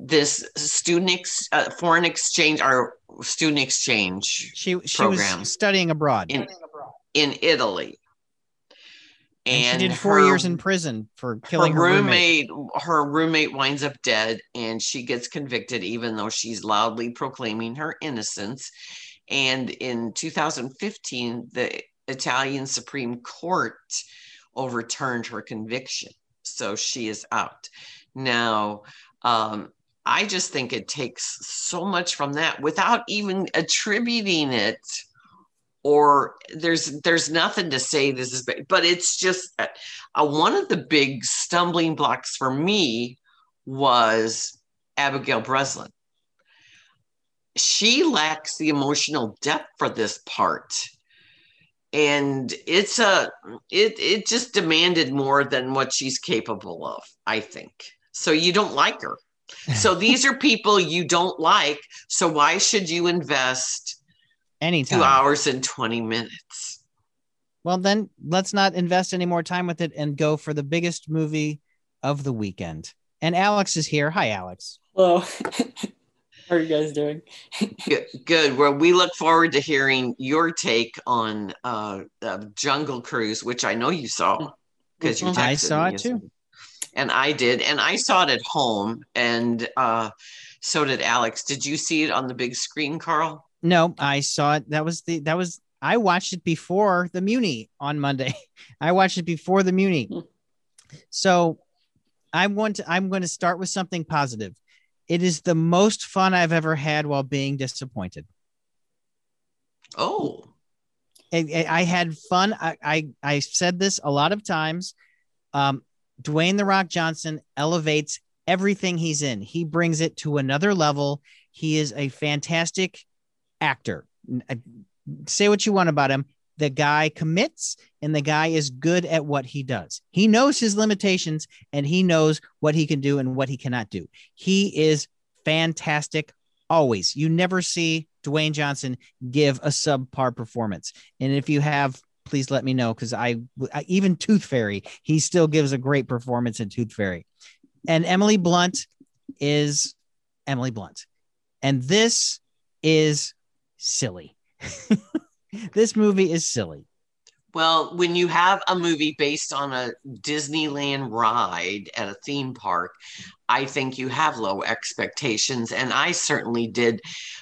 this student exchange program. She was studying abroad. In Italy. And she did 4 years in prison for killing her roommate. Her roommate winds up dead, and she gets convicted, even though she's loudly proclaiming her innocence. And in 2015, the Italian Supreme Court overturned her conviction. So she is out. Now, I just think it takes so much from that without even attributing it, or there's nothing to say this is big, but it's just one of the big stumbling blocks for me was Abigail Breslin. She lacks the emotional depth for this part. And it just demanded more than what she's capable of, I think. So you don't like her. So these are people you don't like. So why should you invest anytime 2 hours and 20 minutes? Well, then let's not invest any more time with it and go for the biggest movie of the weekend. And Alex is here. Hi, Alex. Hello. How are you guys doing? Good. Well, we look forward to hearing your take on Jungle Cruise, which I know you saw because you texted me. I saw it too. And I did. And I saw it at home. And so did Alex. Did you see it on the big screen, Carl? No, I saw it. I watched it before the Muni on Monday. I watched it before the Muni. So I'm going to start with something positive. It is the most fun I've ever had while being disappointed. Oh, I had fun. I said this a lot of times. Dwayne The Rock Johnson elevates everything he's in. He brings it to another level. He is a fantastic actor. Say what you want about him. The guy commits, and the guy is good at what he does. He knows his limitations, and he knows what he can do and what he cannot do. He is fantastic always. You never see Dwayne Johnson give a subpar performance. And if you have, please let me know, because I even Tooth Fairy, he still gives a great performance in Tooth Fairy. And Emily Blunt is Emily Blunt. And this is silly. This movie is silly. Well, when you have a movie based on a Disneyland ride at a theme park, I think you have low expectations, and I certainly did.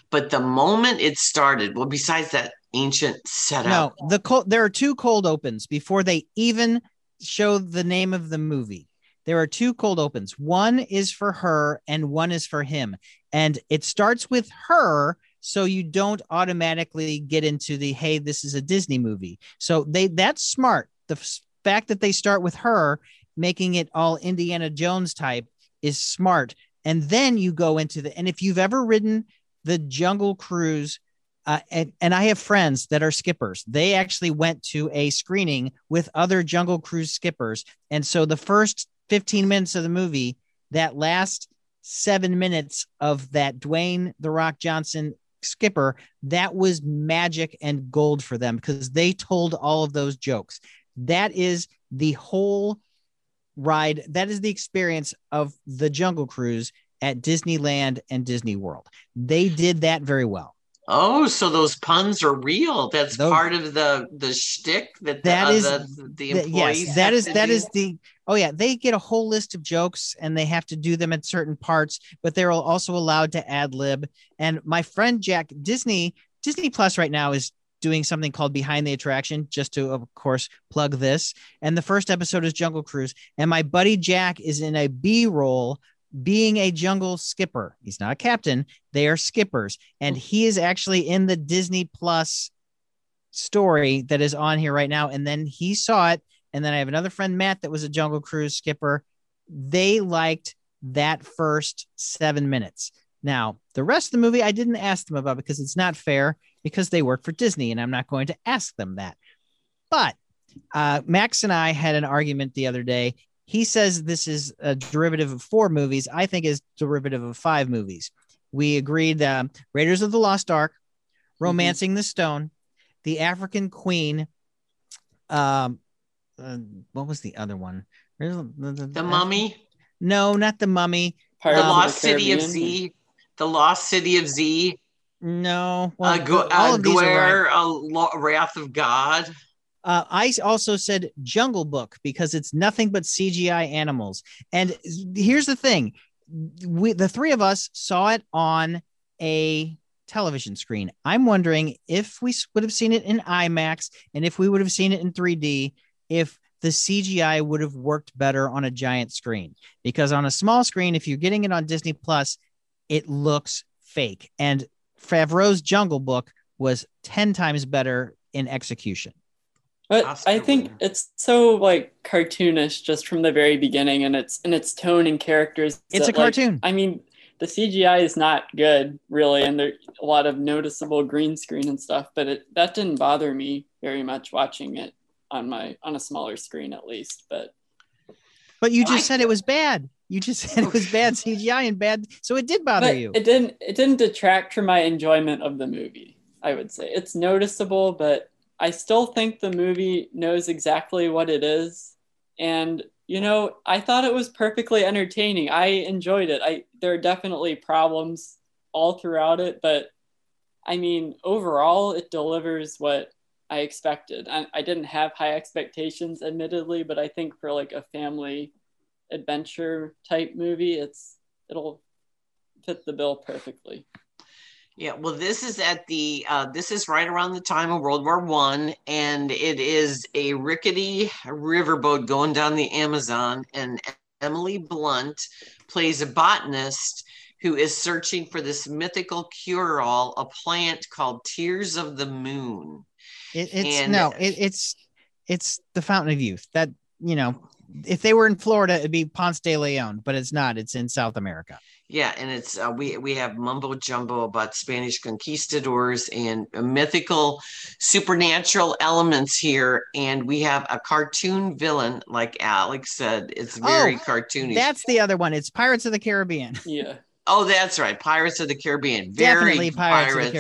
But the moment it started, well, besides that ancient setup. No, there are two cold opens before they even show the name of the movie. There are two cold opens. One is for her and one is for him. And it starts with her, so you don't automatically get into the, hey, this is a Disney movie. So that's smart. The fact that they start with her, making it all Indiana Jones type, is smart. And then you go into and if you've ever ridden the Jungle Cruise, and I have friends that are skippers. They actually went to a screening with other Jungle Cruise skippers. And so the first 15 minutes of the movie, that last 7 minutes of that Dwayne The Rock Johnson skipper, that was magic and gold for them, because they told all of those jokes. That is the whole ride. That is the experience of the Jungle Cruise at Disneyland and Disney World. They did that very well. Oh, so those puns are real. That's part of the shtick that the employees. Yes, they get a whole list of jokes and they have to do them at certain parts, but they're also allowed to ad lib. And my friend Jack, Disney Plus right now is doing something called Behind the Attraction, just to, of course, plug this. And the first episode is Jungle Cruise. And my buddy Jack is in a B-roll being a jungle skipper. He's not a captain. They are skippers. And he is actually in the Disney Plus story that is on here right now. And then he saw it. And then I have another friend, Matt, that was a Jungle Cruise skipper. They liked that first 7 minutes. Now, the rest of the movie, I didn't ask them about, because it's not fair, because they work for Disney and I'm not going to ask them that. But Max and I had an argument the other day. He says this is a derivative of 4 movies. I think it's derivative of 5 movies. We agreed that Raiders of the Lost Ark, Romancing the Stone, The African Queen. What was the other one? The Mummy? No, not The Mummy. The Lost City of Z. No. Well, all of these are right. Wrath of God. I also said Jungle Book, because it's nothing but CGI animals. And here's the thing. The three of us saw it on a television screen. I'm wondering if we would have seen it in IMAX, and if we would have seen it in 3D, if the CGI would have worked better on a giant screen. Because on a small screen, if you're getting it on Disney Plus, it looks fake. And Favreau's Jungle Book was 10 times better in execution. But Oscar I think winner. It's so like cartoonish just from the very beginning, and its tone and characters. It's a cartoon. I mean, the CGI is not good, really, and there's a lot of noticeable green screen and stuff. But that didn't bother me very much watching it on a smaller screen, at least. But you just said it was bad. You just said it was bad CGI and bad, so it did bother you. It didn't detract from my enjoyment of the movie. I would say it's noticeable, but I still think the movie knows exactly what it is. And, you know, I thought it was perfectly entertaining. I enjoyed it. There are definitely problems all throughout it, but I mean, overall, it delivers what I expected. I didn't have high expectations, admittedly, but I think for like a family adventure type movie, it'll fit the bill perfectly. Yeah, well, this is right around the time of World War I, and it is a rickety riverboat going down the Amazon, and Emily Blunt plays a botanist who is searching for this mythical cure-all, a plant called Tears of the Moon. It's the Fountain of Youth. That, you know, if they were in Florida, it'd be Ponce de Leon, but it's not. It's in South America. Yeah, and it's we have mumbo jumbo about Spanish conquistadors and mythical, supernatural elements here, and we have a cartoon villain, like Alex said. It's very cartoony. That's the other one. It's Pirates of the Caribbean. Yeah. Oh, that's right, Pirates of the Caribbean. Definitely Pirates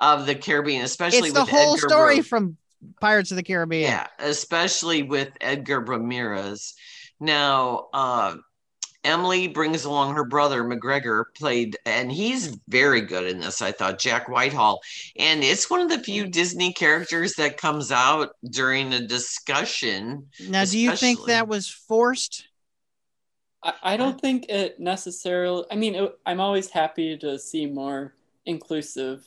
of the Caribbean, especially it's with the whole Edgar story Rowe. From Pirates of the Caribbean. Yeah, especially with Edgar Ramirez. Now, Emily brings along her brother, McGregor, and he's very good in this, I thought, Jack Whitehall. And it's one of the few Disney characters that comes out during a discussion. Now, do you think that was forced? I don't think it necessarily... I mean, I'm always happy to see more inclusive...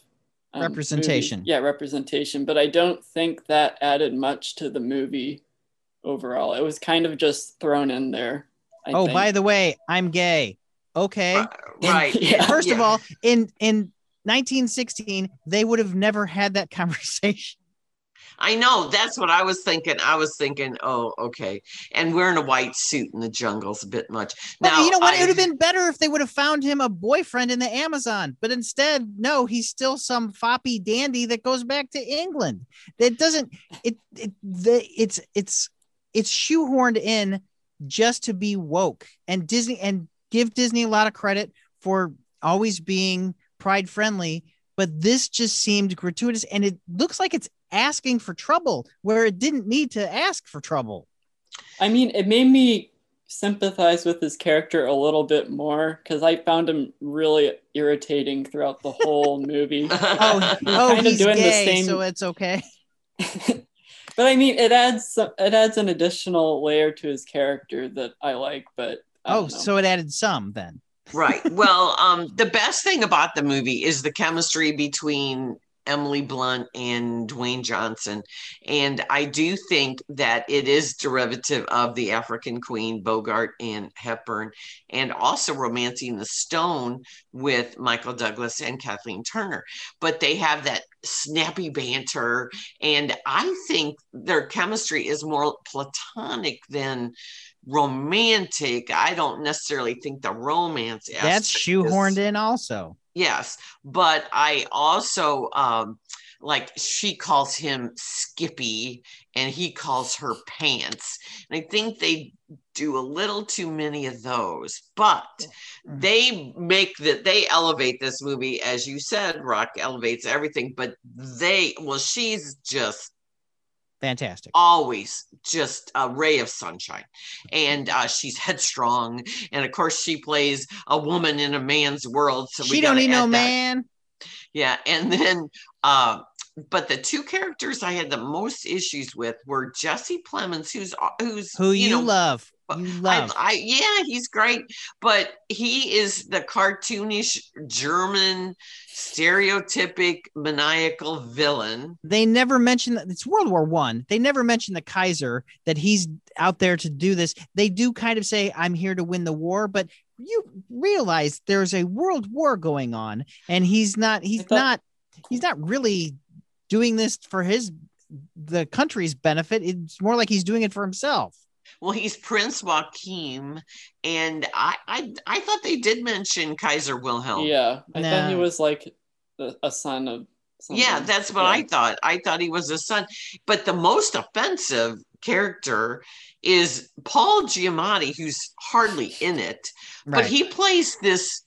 representation. Movie. Yeah, representation. But I don't think that added much to the movie overall. It was kind of just thrown in there. By the way, I'm gay. Okay. Right. Yeah. First of all, in 1916, they would have never had that conversation. I know. That's what I was thinking. Oh, okay. And wearing a white suit in the jungle's a bit much. Now, but you know what? It would have been better if they would have found him a boyfriend in the Amazon. But instead, no, he's still some foppy dandy that goes back to England. That doesn't. It's shoehorned in just to be woke, and Disney, and give Disney a lot of credit for always being pride friendly, but this just seemed gratuitous, and it looks like it's asking for trouble where it didn't need to ask for trouble. I mean, it made me sympathize with his character a little bit more, because I found him really irritating throughout the whole movie. He's doing gay, the same... so it's okay. But I mean, it adds an additional layer to his character that I like, but I don't know. So it added some then. Right. Well, the best thing about the movie is the chemistry between Emily Blunt and Dwayne Johnson. And I do think that it is derivative of the African Queen, Bogart and Hepburn, and also Romancing the Stone with Michael Douglas and Kathleen Turner. But they have that snappy banter. And I think their chemistry is more platonic than romantic. I don't necessarily think the romance aspect that's shoehorned in also. Yes, but I also like, she calls him Skippy and he calls her Pants. And I think they do a little too many of those, but they elevate this movie, as you said. Rock elevates everything, but she's just fantastic. Always just a ray of sunshine. And she's headstrong. And of course, she plays a woman in a man's world. So she don't need no man. Yeah. And then, but the two characters I had the most issues with were Jesse Plemons, who you love. Yeah, he's great. But he is the cartoonish German stereotypic maniacal villain. They never mention that it's World War I. They never mention the Kaiser, that he's out there to do this. They do kind of say, I'm here to win the war, but you realize there's a world war going on, and he's not really doing this for the country's benefit. It's more like he's doing it for himself. Well, he's Prince Joachim, and I thought they did mention Kaiser Wilhelm. Yeah, I thought he was like a son of something. Yeah, that's what I thought. I thought he was a son. But the most offensive character is Paul Giamatti, who's hardly in it, but he plays this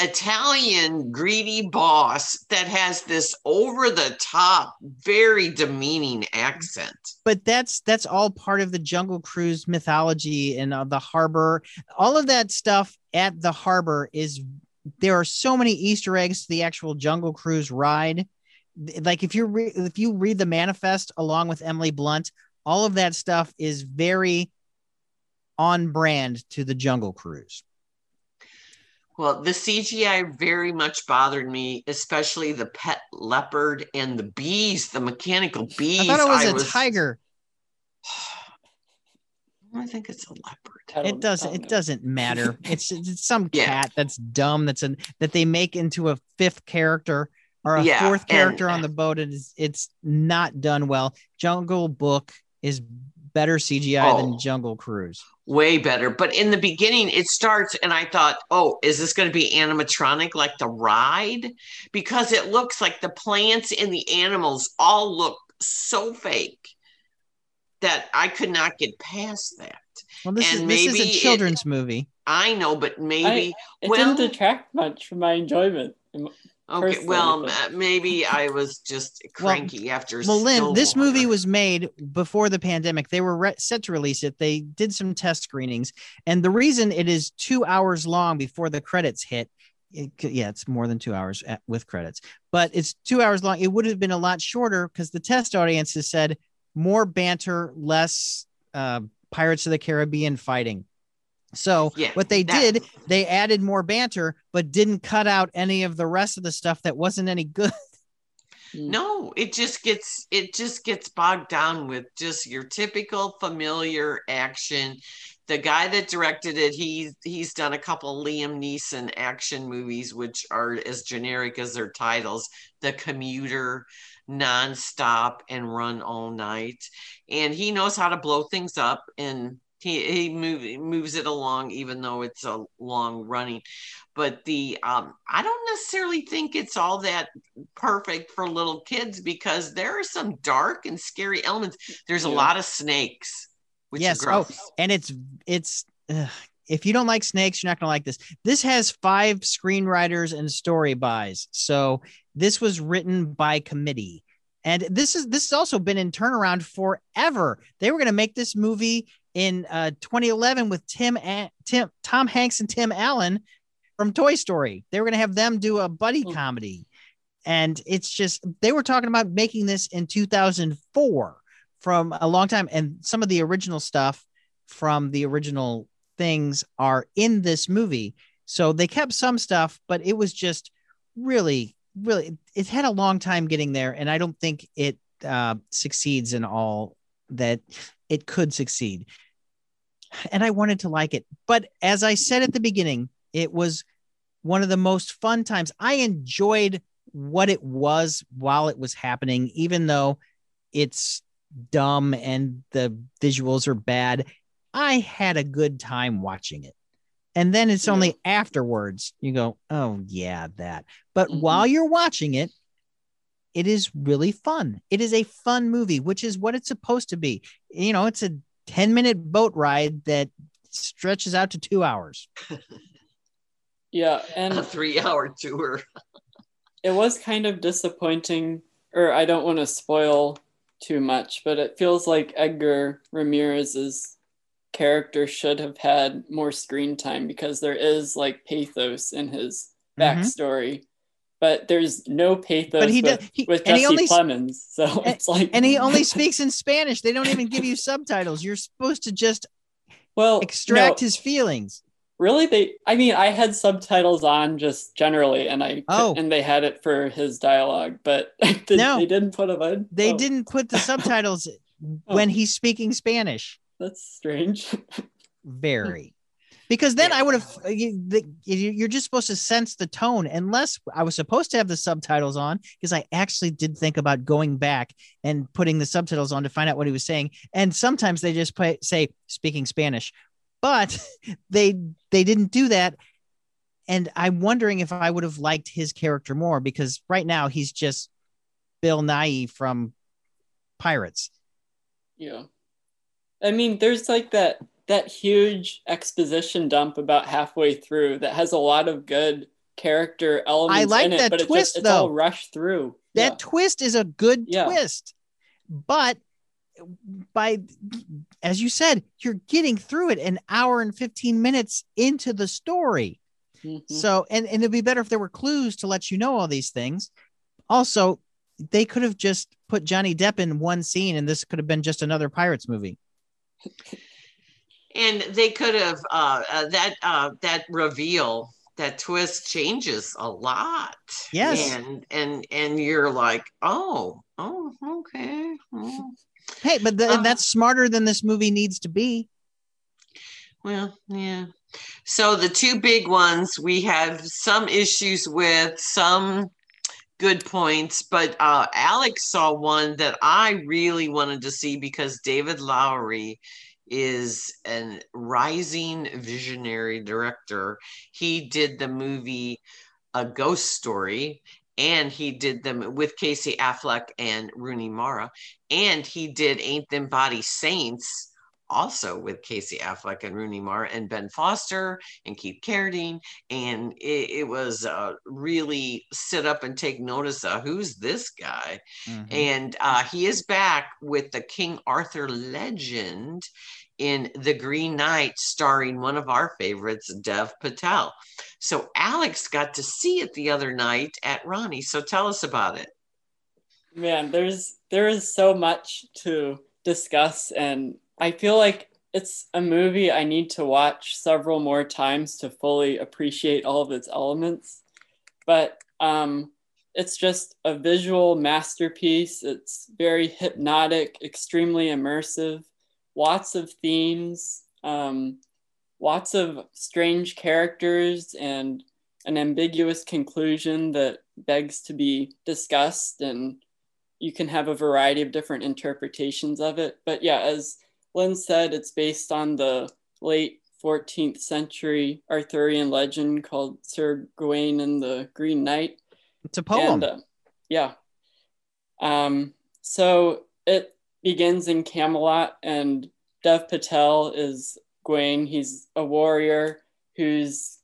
Italian greedy boss that has this over the top, very demeaning accent. But that's all part of the Jungle Cruise mythology and of the harbor. All of that stuff at the harbor is, there are so many Easter eggs to the actual Jungle Cruise ride. Like if you read the manifest along with Emily Blunt, all of that stuff is very on brand to the Jungle Cruise. Well, the CGI very much bothered me, especially the pet leopard and the bees, the mechanical bees. I thought it was a tiger. I think it's a leopard. It doesn't matter. It's some cat that's dumb. That they make into a fifth character or a fourth character on the boat. It's not done well. Jungle Book is better CGI than Jungle Cruise. Way better. But in the beginning, it starts and I thought, is this going to be animatronic like the ride? Because it looks like the plants and the animals all look so fake that I could not get past that. Well, this is a children's movie. I know, but maybe... It didn't detract much from my enjoyment. Okay, well, maybe I was just cranky after. Well, Lynn, this movie was made before the pandemic. They were set to release it. They did some test screenings. And the reason it is 2 hours long before the credits hit, it's more than 2 hours with credits, but it's 2 hours long. It would have been a lot shorter because the test audiences said more banter, less Pirates of the Caribbean fighting. So what they did, they added more banter, but didn't cut out any of the rest of the stuff that wasn't any good. No, it just gets bogged down with just your typical familiar action. The guy that directed it, he's done a couple of Liam Neeson action movies, which are as generic as their titles, The Commuter, Nonstop, and Run All Night. And he knows how to blow things up, and He moves it along, even though it's a long running. But I don't necessarily think it's all that perfect for little kids because there are some dark and scary elements. There's a lot of snakes, which is gross. And it's if you don't like snakes, you're not going to like this. This has 5 screenwriters and story buys. So this was written by committee. And this has also been in turnaround forever. They were going to make this movie in 2011 with Tom Hanks and Tim Allen from Toy Story. They were going to have them do a buddy comedy. And it's just, they were talking about making this in 2004 from a long time. And some of the original stuff from the original things are in this movie. So they kept some stuff, but it was just really, it had a long time getting there. And I don't think it succeeds in all that it could succeed. And I wanted to like it. But as I said at the beginning, it was one of the most fun times. I enjoyed what it was while it was happening, even though it's dumb and the visuals are bad. I had a good time watching it. And then it's only afterwards you go, oh yeah, that. But while you're watching it, it is really fun. It is a fun movie, which is what it's supposed to be. You know, it's a 10-minute boat ride that stretches out to 2 hours. And a 3-hour tour. It was kind of disappointing, or I don't want to spoil too much, but it feels like Edgar Ramirez's character should have had more screen time because there is like pathos in his backstory. But there's no pathos with Jesse Plemons. So it's like, and he only speaks in Spanish. They don't even give you subtitles. You're supposed to just extract his feelings. Really? I had subtitles on just generally, and and they had it for his dialogue, but they didn't put them on. They didn't put the subtitles when he's speaking Spanish. That's strange. Very. Because then I would have, you're just supposed to sense the tone, unless I was supposed to have the subtitles on, because I actually did think about going back and putting the subtitles on to find out what he was saying. And sometimes they just say speaking Spanish, but they didn't do that. And I'm wondering if I would have liked his character more, because right now he's just Bill Nye from Pirates. Yeah. I mean, there's like that huge exposition dump about halfway through that has a lot of good character elements. I like in that it, but twist, it's all rushed through. That twist is a good twist, but as you said, you're getting through it an hour and 15 minutes into the story. Mm-hmm. So, and it'd be better if there were clues to let you know all these things. Also, they could have just put Johnny Depp in one scene and this could have been just another Pirates movie. And they could have, that reveal, that twist changes a lot. Yes. And you're like, oh, okay. Oh. Hey, but that's smarter than this movie needs to be. Well, yeah. So the two big ones, we have some issues with, some good points, but Alex saw one that I really wanted to see because David Lowery is a rising visionary director. He did the movie A Ghost Story, and he did them with Casey Affleck and Rooney Mara. And he did Ain't Them Body Saints, also with Casey Affleck and Rooney Mara and Ben Foster and Keith Carradine. And it was really sit up and take notice of who's this guy. Mm-hmm. And he is back with the King Arthur legend in The Green Knight, starring one of our favorites, Dev Patel. So Alex got to see it the other night at Ronnie. So tell us about it. Man, there is so much to discuss, and I feel like it's a movie I need to watch several more times to fully appreciate all of its elements. But it's just a visual masterpiece. It's very hypnotic, extremely immersive. Lots of themes, lots of strange characters, and an ambiguous conclusion that begs to be discussed, and you can have a variety of different interpretations of it. But yeah, as Lynn said, it's based on the late 14th century Arthurian legend called Sir Gawain and the Green Knight. It's a poem. And, so it begins in Camelot, and Dev Patel is Gawain. He's a warrior who's,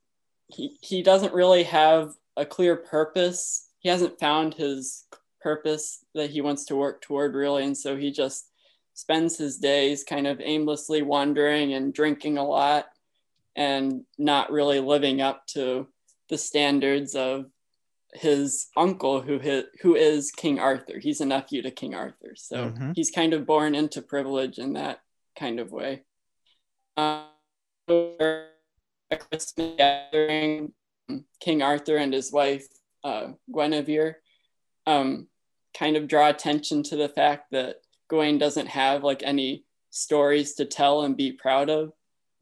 he doesn't really have a clear purpose. He hasn't found his purpose that he wants to work toward, really. And so he just spends his days kind of aimlessly wandering and drinking a lot and not really living up to the standards of his uncle who is King Arthur. He's a nephew to King Arthur, so mm-hmm. He's kind of born into privilege in that kind of way. A Christmas gathering, King Arthur and his wife Guinevere kind of draw attention to the fact that Gawain doesn't have like any stories to tell and be proud of,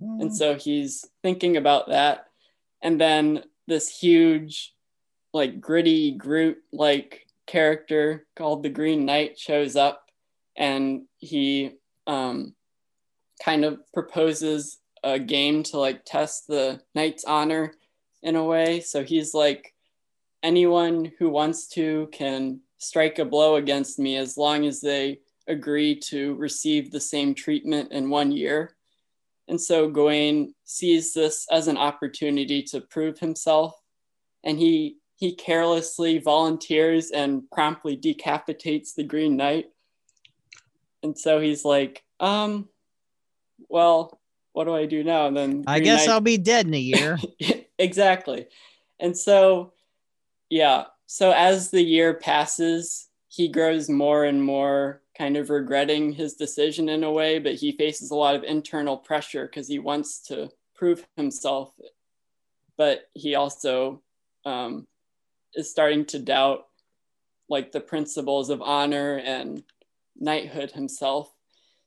and so he's thinking about that. And then this huge, like, gritty Groot-like character called the Green Knight shows up, and he kind of proposes a game to like test the knight's honor in a way. So he's like, anyone who wants to can strike a blow against me as long as they agree to receive the same treatment in 1 year. And so Gawain sees this as an opportunity to prove himself, and he carelessly volunteers and promptly decapitates the Green Knight. And so he's like, well, what do I do now? And then I guess I'll be dead in a year. Exactly. And so, yeah. So as the year passes, he grows more and more kind of regretting his decision in a way, but he faces a lot of internal pressure because he wants to prove himself. But he also, is starting to doubt like the principles of honor and knighthood himself.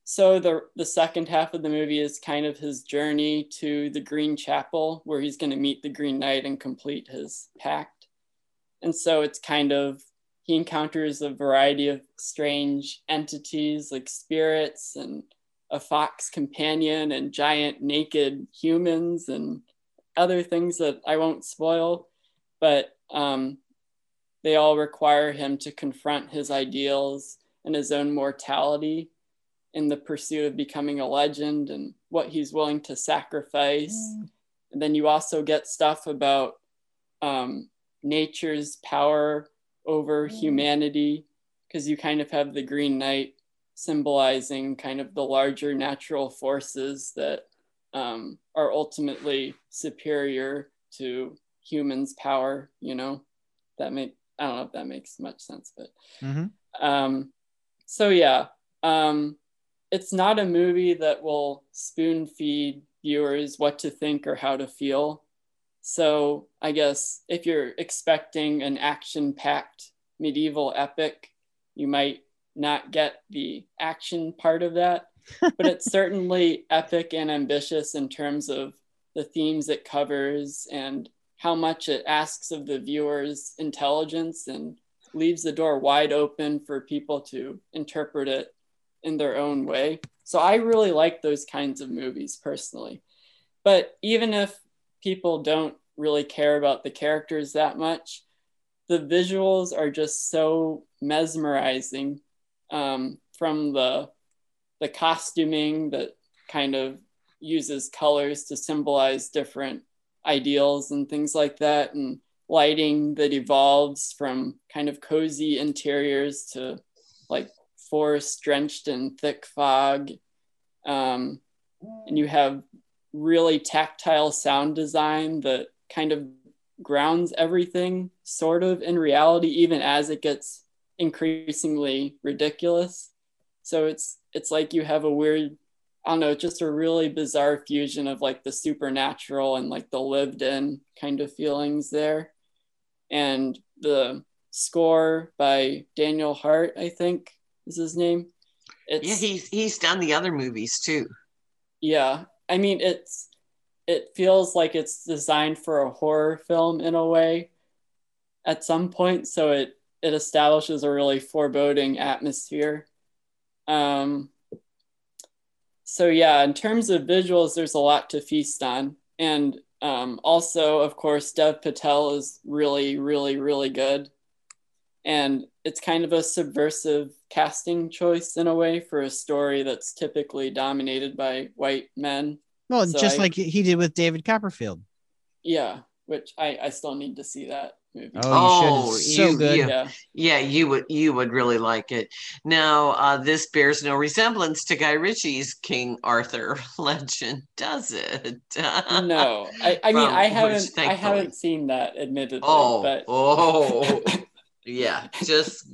So the second half of the movie is kind of his journey to the Green Chapel, where he's going to meet the Green Knight and complete his pact. And so it's kind of, he encounters a variety of strange entities like spirits and a fox companion and giant naked humans and other things that I won't spoil. But They all require him to confront his ideals and his own mortality in the pursuit of becoming a legend and what he's willing to sacrifice. And then you also get stuff about nature's power over humanity, because you kind of have the Green Knight symbolizing kind of the larger natural forces that are ultimately superior to humans' power, you know? I don't know if that makes much sense, but so yeah, it's not a movie that will spoon feed viewers what to think or how to feel. So I guess if you're expecting an action-packed medieval epic, you might not get the action part of that, but it's certainly epic and ambitious in terms of the themes it covers and how much it asks of the viewer's intelligence and leaves the door wide open for people to interpret it in their own way. So I really like those kinds of movies personally. But even if people don't really care about the characters that much, the visuals are just so mesmerizing, from the costuming that kind of uses colors to symbolize different ideals and things like that, and lighting that evolves from kind of cozy interiors to like forest drenched in thick fog. And you have really tactile sound design that kind of grounds everything sort of in reality, even as it gets increasingly ridiculous. So it's like you have a weird, I don't know, just a really bizarre fusion of like the supernatural and like the lived in kind of feelings there. And the score by Daniel Hart, I think is his name. Yeah, he's done the other movies too. Yeah, I mean, it feels like it's designed for a horror film in a way at some point. So it establishes a really foreboding atmosphere. So yeah, in terms of visuals, there's a lot to feast on. And also, of course, Dev Patel is really, really, really good. And it's kind of a subversive casting choice in a way for a story that's typically dominated by white men. Well, so just like he did with David Copperfield. Yeah, which I still need to see that movie. Oh, you should. It's so good. Yeah, you would really like it. Now, this bears no resemblance to Guy Ritchie's King Arthur legend, does it? No, I haven't seen that, admittedly. Yeah, just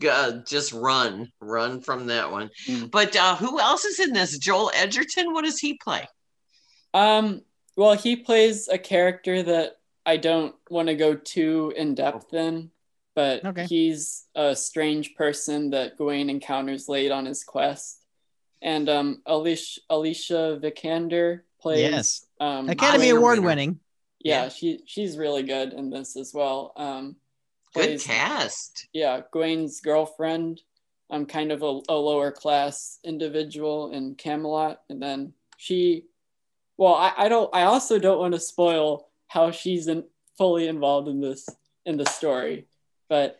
run from that one. But who else is in this? Joel Edgerton. What does he play? Well, he plays a character that I don't want to go too in depth in, but he's a strange person that Gawain encounters late on his quest. And Alicia Vikander plays Academy Award winning. Yeah, she's really good in this as well. Good cast. Yeah, Gawain's girlfriend, kind of a lower class individual in Camelot, and then she. Well, I also don't want to spoil how she's fully involved in the story,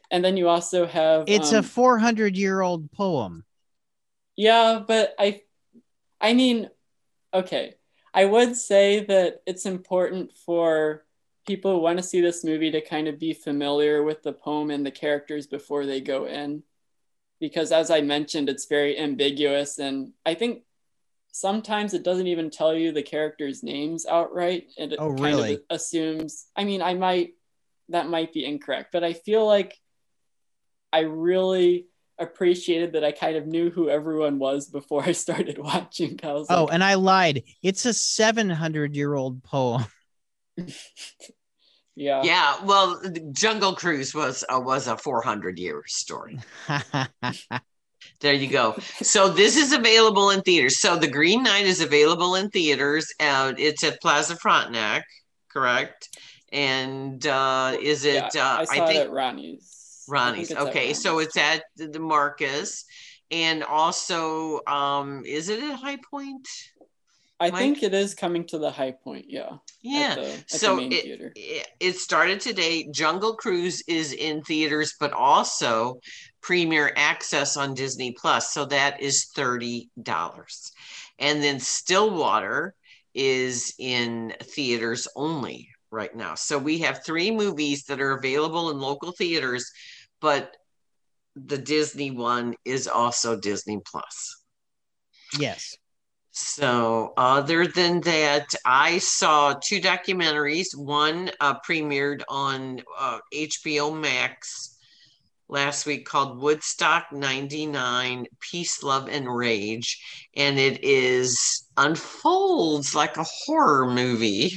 and then you also have it's a 400-year-old poem. Yeah, but I mean, okay, I would say that it's important for people who want to see this movie to kind of be familiar with the poem and the characters before they go in, because as I mentioned, it's very ambiguous, and I think sometimes it doesn't even tell you the characters' names outright. And it kind of assumes, I mean, that might be incorrect, but I feel like I really appreciated that I kind of knew who everyone was before I started watching. I was and I lied. It's a 700-year-old poem. Yeah. Well, Jungle Cruise was a 400-year story. There you go. So this is available in theaters. So The Green Knight is available in theaters. It's at Plaza Frontenac, correct? And is it? Yeah, I saw it at Ronnie's. Okay, so it's at the Marcus, and also, is it at High Point? I think it is coming to the high point, yeah. Yeah, so it started today. Jungle Cruise is in theaters, but also Premier Access on Disney+. So that is $30. And then Stillwater is in theaters only right now. So we have three movies that are available in local theaters, but the Disney one is also Disney+. Yes. So other than that, I saw two documentaries. One premiered on HBO Max last week called Woodstock 99, Peace, Love, and Rage. And it unfolds like a horror movie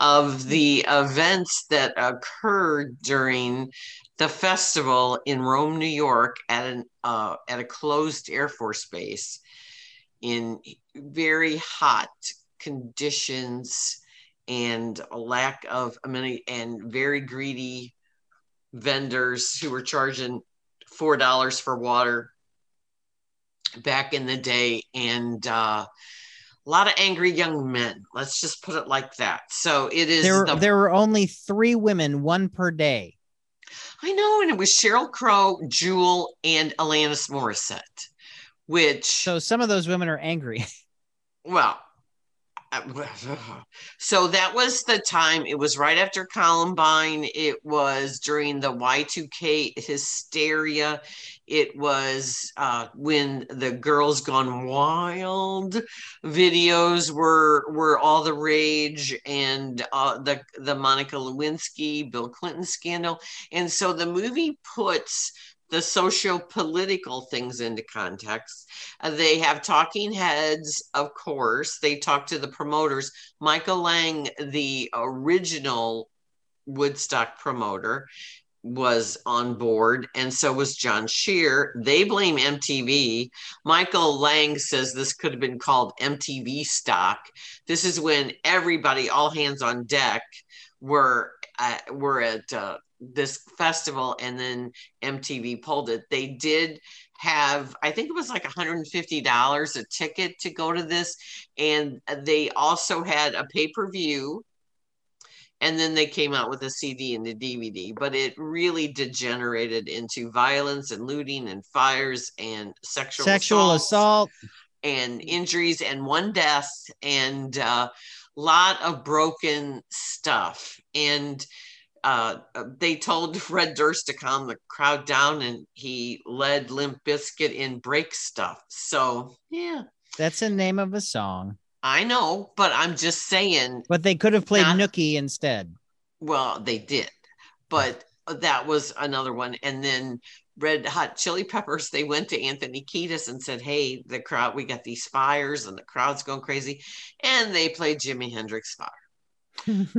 of the events that occurred during the festival in Rome, New York at a closed Air Force base, in very hot conditions and a lack of amenity and very greedy vendors who were charging $4 for water back in the day, and a lot of angry young men. Let's just put it like that. So it is. There were only three women, one per day. I know, and it was Sheryl Crow, Jewel, and Alanis Morissette. So some of those women are angry. Well, so that was the time. It was right after Columbine. It was during the Y2K hysteria. It was when the Girls Gone Wild videos were all the rage, and the Monica Lewinsky, Bill Clinton scandal. And so the movie puts the socio-political things into context. They have talking heads, of course. They talk to the promoters. Michael Lang, the original Woodstock promoter, was on board, and so was John Scheer. They blame MTV. Michael Lang says this could have been called MTV stock. This is when everybody, all hands on deck, were at this festival, and then MTV pulled it. They did have, I think it was like $150 a ticket to go to this. And they also had a pay-per-view, and then they came out with a CD and a DVD, but it really degenerated into violence and looting and fires and sexual assault and injuries and one death and a lot of broken stuff. And they told Fred Durst to calm the crowd down, and he led Limp Bizkit in Break Stuff. So, yeah. That's the name of a song. I know, but I'm just saying. But they could have played Nookie instead. Well, they did. But that was another one. And then Red Hot Chili Peppers, they went to Anthony Kiedis and said, hey, the crowd, we got these fires and the crowd's going crazy. And they played Jimi Hendrix Fire.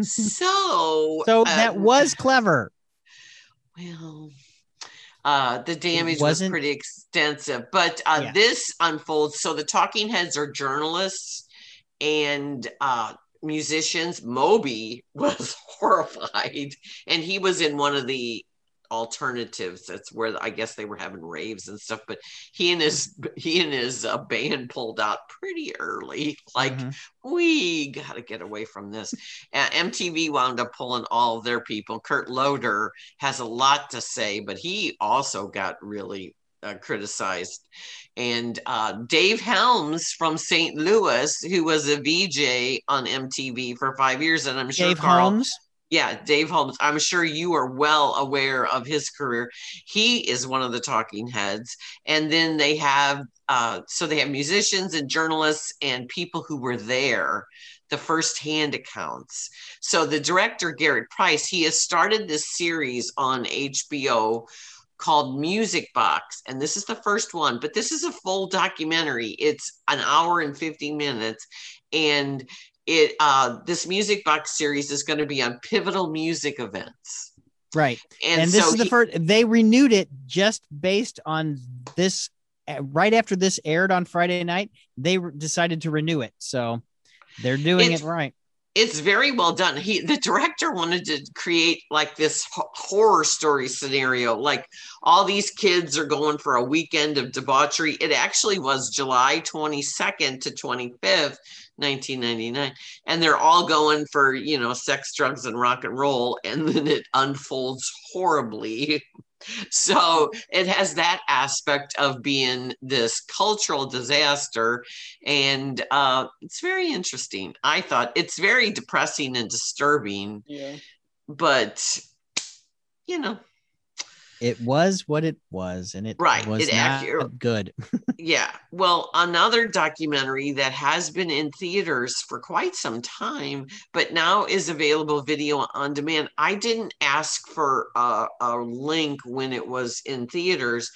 So that was clever. Well, the damage was pretty extensive, but yeah. This unfolds. So the talking heads are journalists and musicians. Moby was horrified, and he was in one of the alternatives. That's where I guess they were having raves and stuff, but he and his band pulled out pretty early, like we gotta get away from this. MTV wound up pulling all of their people. Kurt Loder has a lot to say, but he also got really criticized. And Dave Helms from St. Louis, who was a VJ on MTV for 5 years, and I'm sure Dave Holmes, I'm sure you are well aware of his career. He is one of the talking heads. And then they have, they have musicians and journalists and people who were there, the firsthand accounts. So the director, Garrett Price, he has started this series on HBO called Music Box. And this is the first one, but this is a full documentary. It's an hour and 50 minutes. And this Music Box series is going to be on pivotal music events. Right. And this is the first. They renewed it just based on this. Right after this aired on Friday night, they decided to renew it. So they're doing it right. It's very well done. The director wanted to create like this horror story scenario, like all these kids are going for a weekend of debauchery. It actually was July 22nd to 25th, 1999. And they're all going for, you know, sex, drugs, and rock and roll. And then it unfolds horribly. So it has that aspect of being this cultural disaster. And it's very interesting. I thought it's very depressing and disturbing. Yeah. But, you know. It was what it was. And it was not good. Yeah. Well, another documentary that has been in theaters for quite some time, but now is available video on demand. I didn't ask for a link when it was in theaters,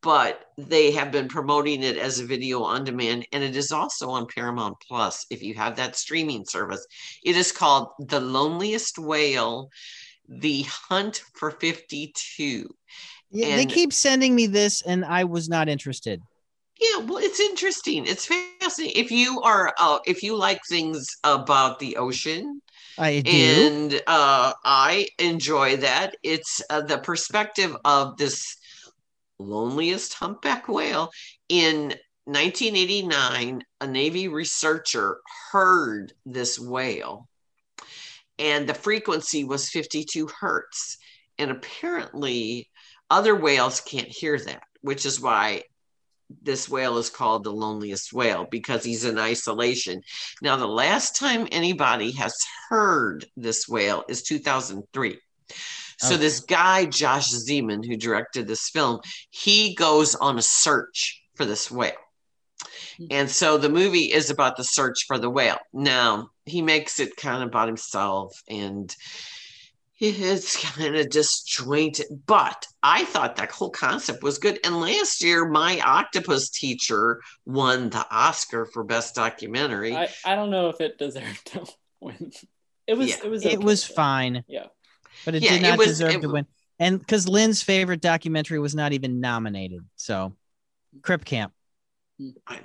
but they have been promoting it as a video on demand. And it is also on Paramount Plus, if you have that streaming service. It is called The Loneliest Whale: The Hunt for 52. Yeah, and they keep sending me this, and I was not interested. Yeah, well, it's interesting. It's fascinating. If you are, if you like things about the ocean, I do, and I enjoy that. It's the perspective of this loneliest humpback whale. In 1989, a Navy researcher heard this whale, and the frequency was 52 hertz. And apparently other whales can't hear that, which is why this whale is called the loneliest whale, because he's in isolation. Now, the last time anybody has heard this whale is 2003. So this guy, Josh Zeman, who directed this film, he goes on a search for this whale. And so the movie is about the search for the whale. Now, he makes it kind of about himself, and it's kind of disjointed. But I thought that whole concept was good. And last year, My Octopus Teacher won the Oscar for Best Documentary. I don't know if it deserved to win. It was fine. Yeah. But it did not deserve to win. And because Lynn's favorite documentary was not even nominated. So, Crip Camp.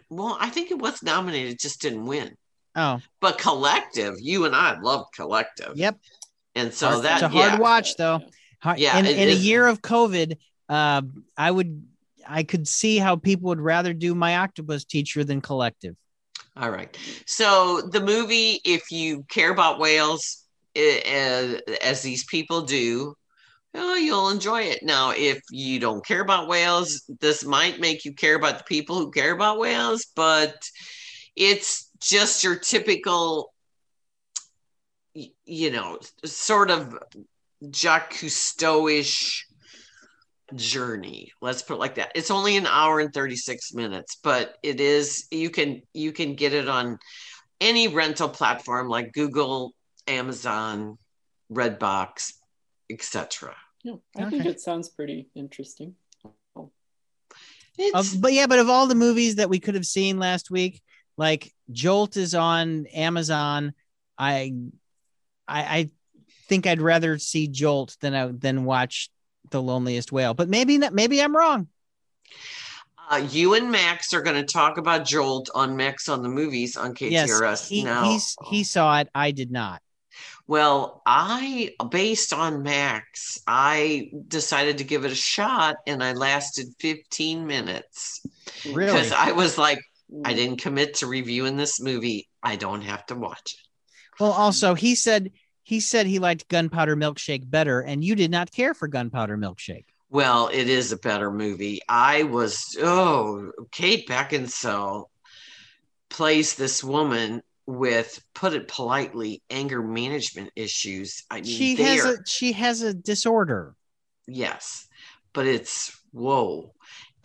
Well, I think it was nominated, just didn't win. Oh, but Collective, you and I love Collective. Yep. And so that's a hard watch, though. Yeah. In a year of COVID, I could see how people would rather do My Octopus Teacher than Collective. All right. So the movie, if you care about whales, as these people do, you'll enjoy it. Now, if you don't care about whales, this might make you care about the people who care about whales, but it's just your typical, you know, sort of Jacques Cousteau-ish journey. Let's put it like that. It's only an hour and 36 minutes, but it is, you can get it on any rental platform like Google, Amazon, Redbox, etc. No, I think it sounds pretty interesting. But of all the movies that we could have seen last week, like Jolt is on Amazon. I think I'd rather see Jolt than watch The Loneliest Whale. But maybe I'm wrong. You and Max are going to talk about Jolt on Max on the Movies on KTRS. Yes, he saw it. I did not. Well, based on Max, I decided to give it a shot, and I lasted 15 minutes. Really? Because I was like, I didn't commit to reviewing this movie. I don't have to watch it. Well, also, he said he liked Gunpowder Milkshake better, and you did not care for Gunpowder Milkshake. Well, it is a better movie. Kate Beckinsale plays this woman with, put it politely, anger management issues. I mean, she has a disorder. Yes, but it's whoa.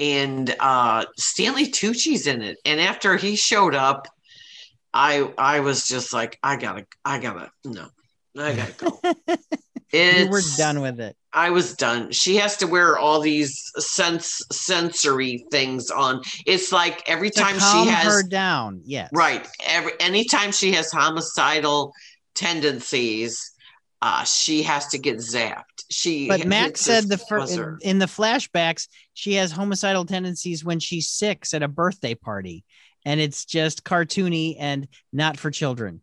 And Stanley Tucci's in it. And after he showed up, I was just like, I gotta go. You were done with it. I was done. She has to wear all these sensory things on. It's like every time she has her down. Yes. Right. Anytime she has homicidal tendencies, she has to get zapped. But Max said in the flashbacks, she has homicidal tendencies when she's 6 at a birthday party, and it's just cartoony and not for children.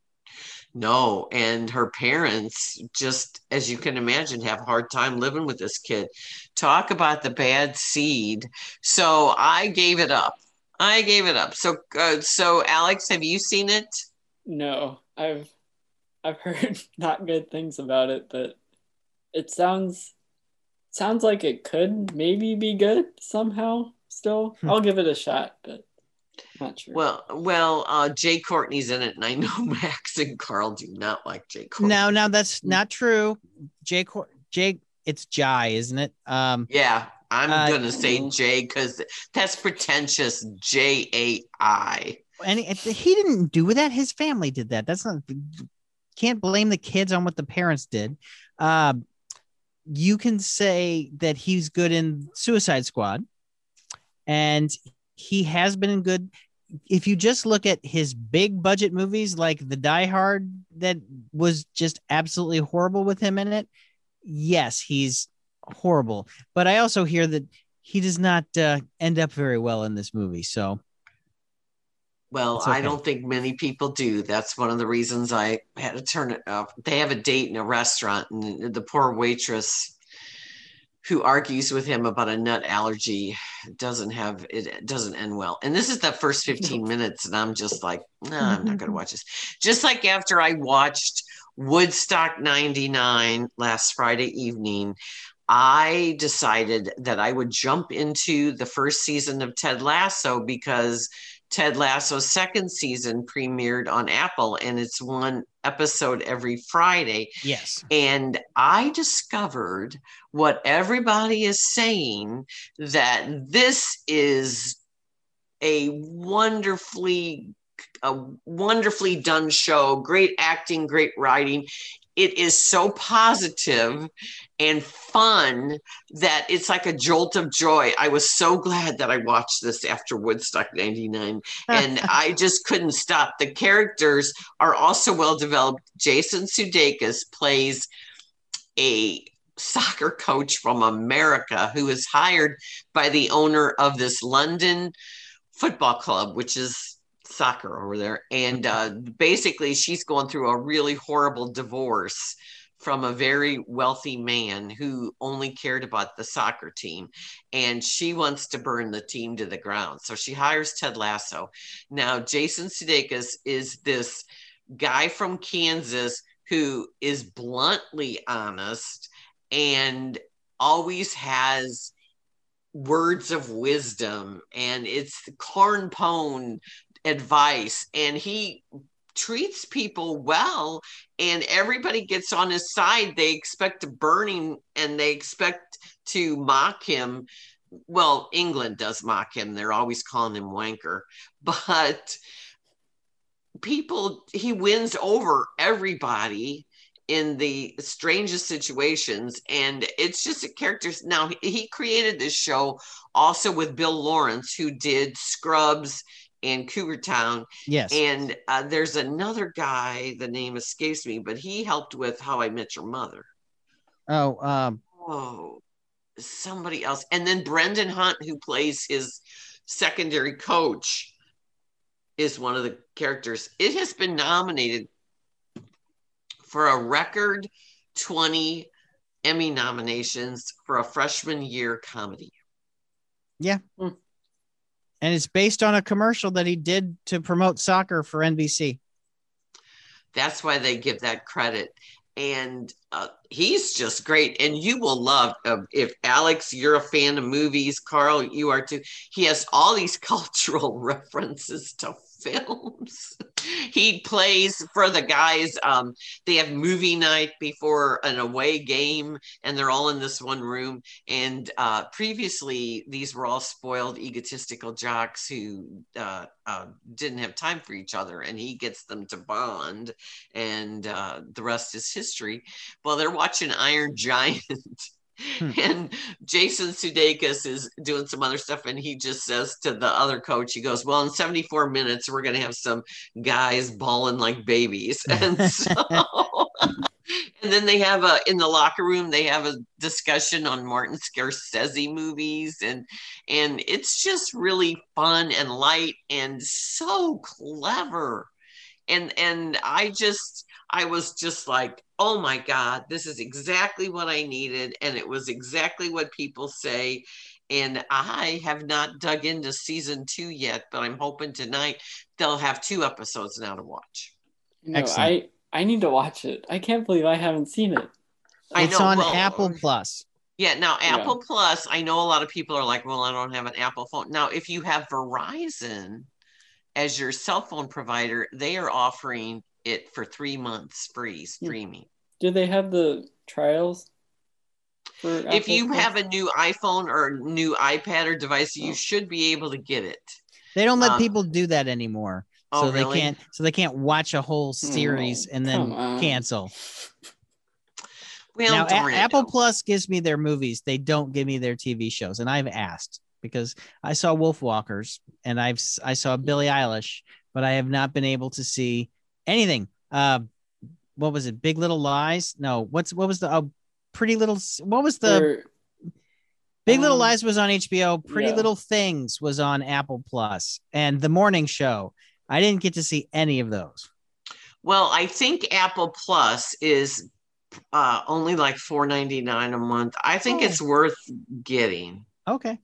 No. And her parents, just as you can imagine, have a hard time living with this kid. Talk about the bad seed. So I gave it up. So Alex, have you seen it? No, I've heard not good things about it, but it sounds like it could maybe be good somehow. Still, I'll give it a shot, but not sure. Well, Jay Courtney's in it, and I know Max and Carl do not like Jay Courtney. No, that's not true. Jay, it's Jai, isn't it? Yeah, I'm gonna say Jay because that's pretentious. Jai. And he didn't do that. His family did that. That's not. Can't blame the kids on what the parents did. You can say that he's good in Suicide Squad, and he has been good. If you just look at his big budget movies like the Die Hard, that was just absolutely horrible with him in it. Yes, he's horrible, but I also hear that he does not end up very well in this movie. So. Well, okay. I don't think many people do. That's one of the reasons I had to turn it up. They have a date in a restaurant, and the poor waitress who argues with him about a nut allergy doesn't end well. And this is the first 15 minutes, and I'm just like, no, I'm not going to watch this. Just like after I watched Woodstock 99 last Friday evening, I decided that I would jump into the first season of Ted Lasso because Ted Lasso's second season premiered on Apple, and it's one episode every Friday. Yes. And I discovered what everybody is saying, that this is a wonderfully done show, great acting, great writing. It is so positive and fun that it's like a jolt of joy. I was so glad that I watched this after Woodstock 99, and I just couldn't stop. The characters are also well-developed. Jason Sudeikis plays a soccer coach from America who is hired by the owner of this London football club, which is soccer over there, and basically she's going through a really horrible divorce from a very wealthy man who only cared about the soccer team, and she wants to burn the team to the ground, so she hires Ted Lasso. Now Jason Sudeikis is this guy from Kansas who is bluntly honest and always has words of wisdom, and it's the corn pone advice, and he treats people well, and everybody gets on his side. They expect to burn him and they expect to mock him. Well, England does mock him. They're always calling him wanker, but he wins over everybody in the strangest situations, and it's just a character. Now he created this show also with Bill Lawrence, who did Scrubs and Cougar Town. Yes. And there's another guy, the name escapes me, but he helped with How I Met Your Mother. Somebody else. And then Brendan Hunt, who plays his secondary coach, is one of the characters. It has been nominated for a record 20 Emmy nominations for a freshman year comedy. Yeah. Mm. And it's based on a commercial that he did to promote soccer for NBC. That's why they give that credit. And he's just great. And you will love, if Alex, you're a fan of movies, Carl, you are too. He has all these cultural references to films. He plays for the guys. They have movie night before an away game, and they're all in this one room. And previously, these were all spoiled, egotistical jocks who didn't have time for each other, and he gets them to bond, and the rest is history. Well, they're watching Iron Giant. And Jason Sudeikis is doing some other stuff, and he just says to the other coach, he goes, well, in 74 minutes, we're going to have some guys bawling like babies. And so, and then they have in the locker room, they have a discussion on Martin Scorsese movies. And it's just really fun and light and so clever. And I was just like, oh my God, this is exactly what I needed. And it was exactly what people say. And I have not dug into season 2 yet, but I'm hoping tonight they'll have 2 episodes now to watch. No, excellent. I need to watch it. I can't believe I haven't seen it. It's on Apple Plus. Yeah, now Apple Plus, I know a lot of people are like, well, I don't have an Apple phone. Now, if you have Verizon as your cell phone provider, they are offering it for 3 months free streaming. Do they have the trials? If you have a new iPhone or new iPad or device, you should be able to get it. They don't let people do that anymore. So really? they can't watch a whole series and then cancel. Well, now, Apple Plus gives me their movies. They don't give me their TV shows. And I've asked because I saw Wolf Walkers and I saw Billie Eilish, but I have not been able to see anything. What was it? Big Little Lies? No. What was the Pretty Little? What was the Big Little Lies was on HBO. Pretty Little Things was on Apple Plus, and The Morning Show. I didn't get to see any of those. Well, I think Apple Plus is only like $4.99 a month. I think it's worth getting. Okay.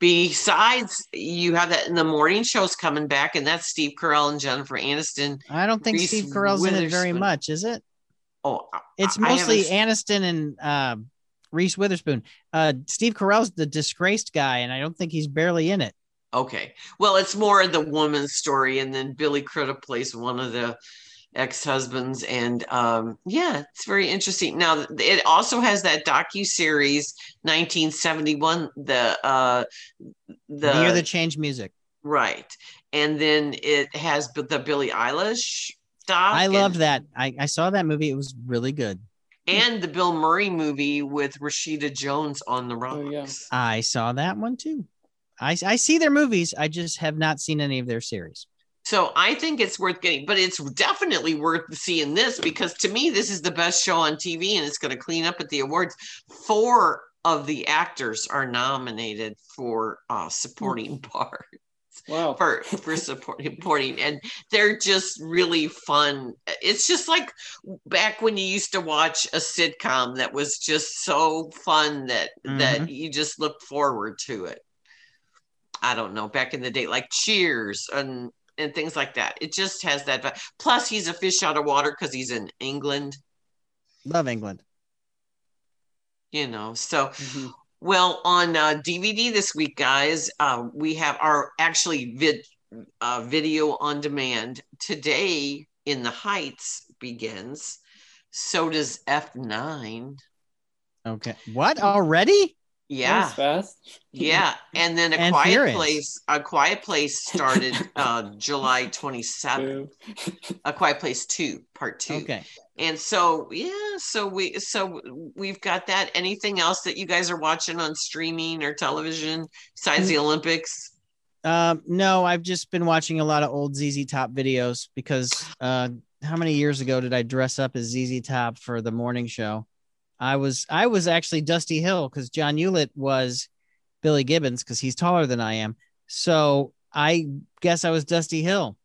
Besides, you have that in The Morning Show's coming back, and that's Steve Carell and Jennifer Aniston. I don't think Steve Carell's in it very much, is it? Oh, it's mostly Aniston and Reese Witherspoon. Steve Carell's the disgraced guy, and I don't think he's barely in it. Okay. Well, it's more the woman's story, and then Billy Crudup plays one of the ex-husbands, and it's very interesting. Now, it also has that docuseries 1971, the Year That Changed Music. Right. And then it has the Billie Eilish doc. I love that. I saw that movie. It was really good. And the Bill Murray movie with Rashida Jones on the rocks. Oh, yeah. I saw that one too. I see their movies. I just have not seen any of their series. So I think it's worth getting, but it's definitely worth seeing this, because to me, this is the best show on TV, and it's going to clean up at the awards. 4 of the actors are nominated for supporting part. Wow. For supporting, and they're just really fun. It's just like back when you used to watch a sitcom that was just so fun that you just looked forward to it. I don't know, back in the day, like Cheers and things like that. It just has that. Plus, he's a fish out of water because he's in England. Love England. You know, so, well, on DVD this week, guys, we have our video on demand. Today, In the Heights begins. So does F9. Okay. What? Already? Yeah. Fast. Yeah. And then A Quiet Place started July 27th. A Quiet Place 2, part 2. Okay. And so, we've got that. Anything else that you guys are watching on streaming or television besides the Olympics? No, I've just been watching a lot of old ZZ Top videos because how many years ago did I dress up as ZZ Top for the morning show? I was actually Dusty Hill because John Hewlett was Billy Gibbons because he's taller than I am. So I guess I was Dusty Hill.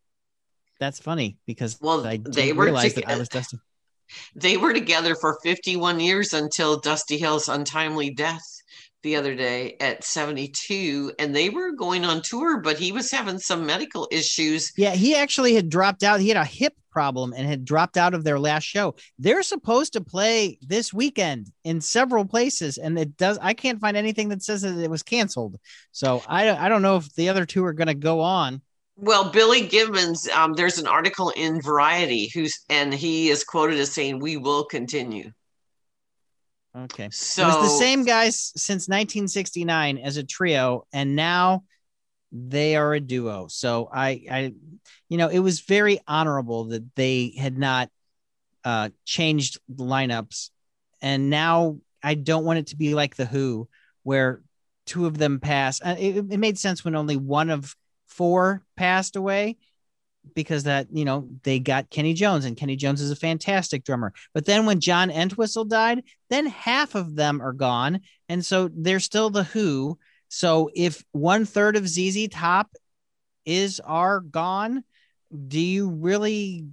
That's funny because I didn't realize that I was Dusty. They were together for 51 years until Dusty Hill's untimely death the other day at 72, and they were going on tour, but he was having some medical issues. Yeah, he actually had dropped out. He had a hip problem and had dropped out of their last show. They're supposed to play this weekend in several places, and I can't find anything that says that it was canceled. So I don't know if the other two are going to go on. Well, Billy Gibbons, there's an article in Variety and he is quoted as saying, "We will continue." Okay. So it was the same guys since 1969 as a trio, and now they are a duo. So I it was very honorable that they had not changed lineups. And now I don't want it to be like The Who, where 2 of them pass. It made sense when only 1 of 4 passed away, because they got Kenny Jones, and Kenny Jones is a fantastic drummer. But then when John Entwistle died, then half of them are gone. And so they're still The Who. So if 1/3 of ZZ Top are gone, do you really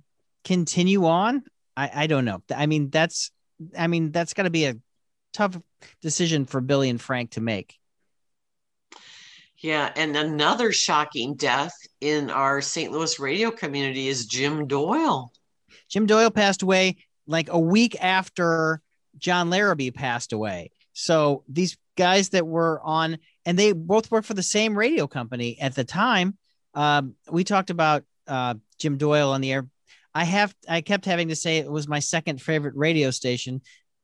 continue on? I don't know. I mean, that's got to be a tough decision for Billy and Frank to make. Yeah. And another shocking death in our St. Louis radio community is Jim Doyle. Jim Doyle passed away like a week after John Larrabee passed away. So these guys that were on, and they both worked for the same radio company at the time. We talked about Jim Doyle on the air. I kept having to say it was my second favorite radio station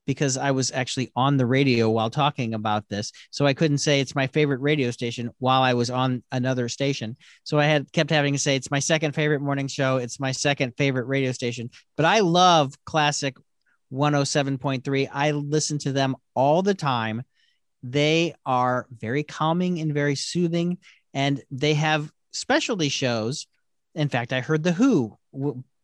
because I was actually on the radio while talking about this. So I couldn't say it's my favorite radio station while I was on another station. So I kept having to say it's my second favorite morning show. It's my second favorite radio station, but I love classic 107.3. I listen to them all the time. They are very calming and very soothing, and they have specialty shows. In fact, I heard The Who.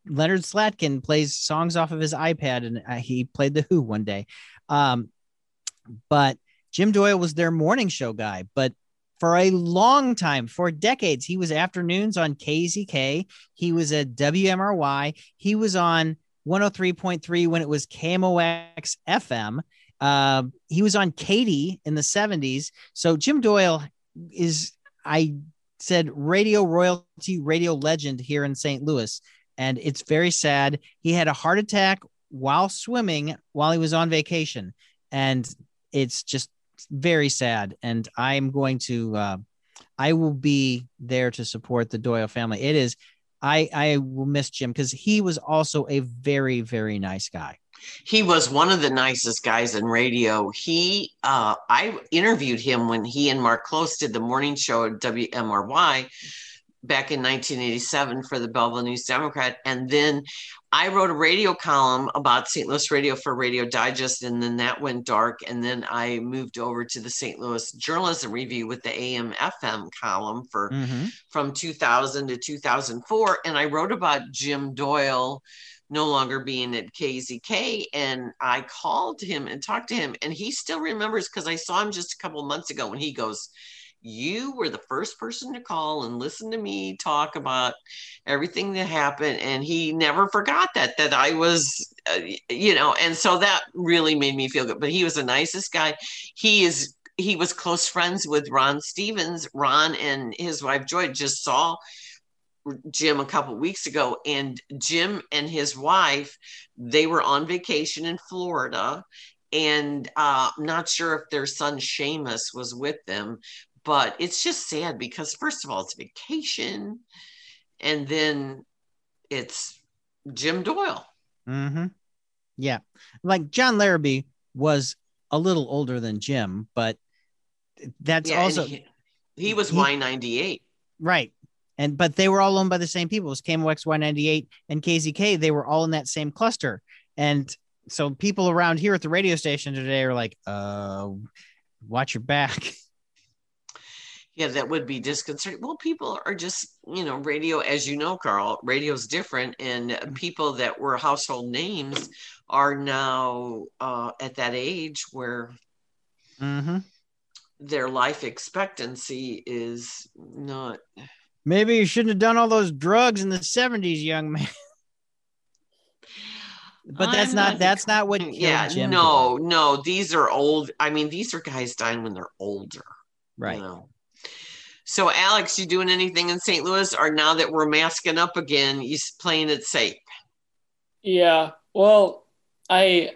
Leonard Slatkin plays songs off of his iPad, and he played The Who one day. But Jim Doyle was their morning show guy. But for a long time, for decades, he was afternoons on KZK. He was at WMRY. He was on 103.3 when it was KMOX FM. He was on Katy in the 70s. So Jim Doyle is, I said, radio royalty, radio legend here in St. Louis. And it's very sad. He had a heart attack while swimming, while he was on vacation. And it's just very sad. And I'm going to, I will be there to support the Doyle family. It is, I will miss Jim because he was also a very, very nice guy. He was one of the nicest guys in radio. He, I interviewed him when he and Mark Close did the morning show at WMRY back in 1987 for the Belleville News Democrat. And then I wrote a radio column about St. Louis radio for Radio Digest. And then that went dark. And then I moved over to the St. Louis Journalism Review with the AM FM column for from 2000 to 2004. And I wrote about Jim Doyle no longer being at KZK. And I called him and talked to him, and he still remembers, because I saw him just a couple of months ago, and he goes, "You were the first person to call and listen to me talk about everything that happened." And he never forgot that I was, and so that really made me feel good. But he was the nicest guy. He was close friends with Ron Stevens. Ron and his wife, Joy, just saw Jim a couple of weeks ago, and Jim and his wife, they were on vacation in Florida, and I'm not sure if their son Seamus was with them, but it's just sad because, first of all, it's vacation, and then it's Jim Doyle. Mm-hmm. Yeah. Like John Larrabee was a little older than Jim, but that's also... He was Y98. Right. But they were all owned by the same people. It was KMOX, Y98, and KZK. They were all in that same cluster. And so people around here at the radio station today are like, watch your back. Yeah, that would be disconcerting. Well, people are just, radio, as you know, Carl, radio's different. And people that were household names are now at that age where their life expectancy is not... Maybe you shouldn't have done all those drugs in the 70s, young man. But that's not what Jim did. No, these are old. I mean, these are guys dying when they're older. Right. So, Alex, you doing anything in St. Louis, or now that we're masking up again, you playing it safe? Yeah. Well, I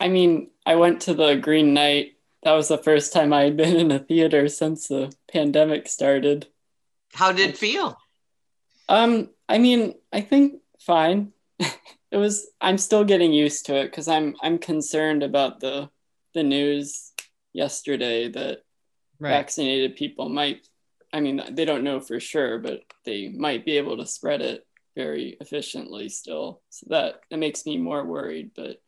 mean, I went to the Green Knight. That was the first time I had been in a theater since the pandemic started. How did it feel? I mean, I think fine. It was, I'm still getting used to it because I'm concerned about the news yesterday that vaccinated people might, I mean, they don't know for sure, but they might be able to spread it very efficiently still. So that makes me more worried, but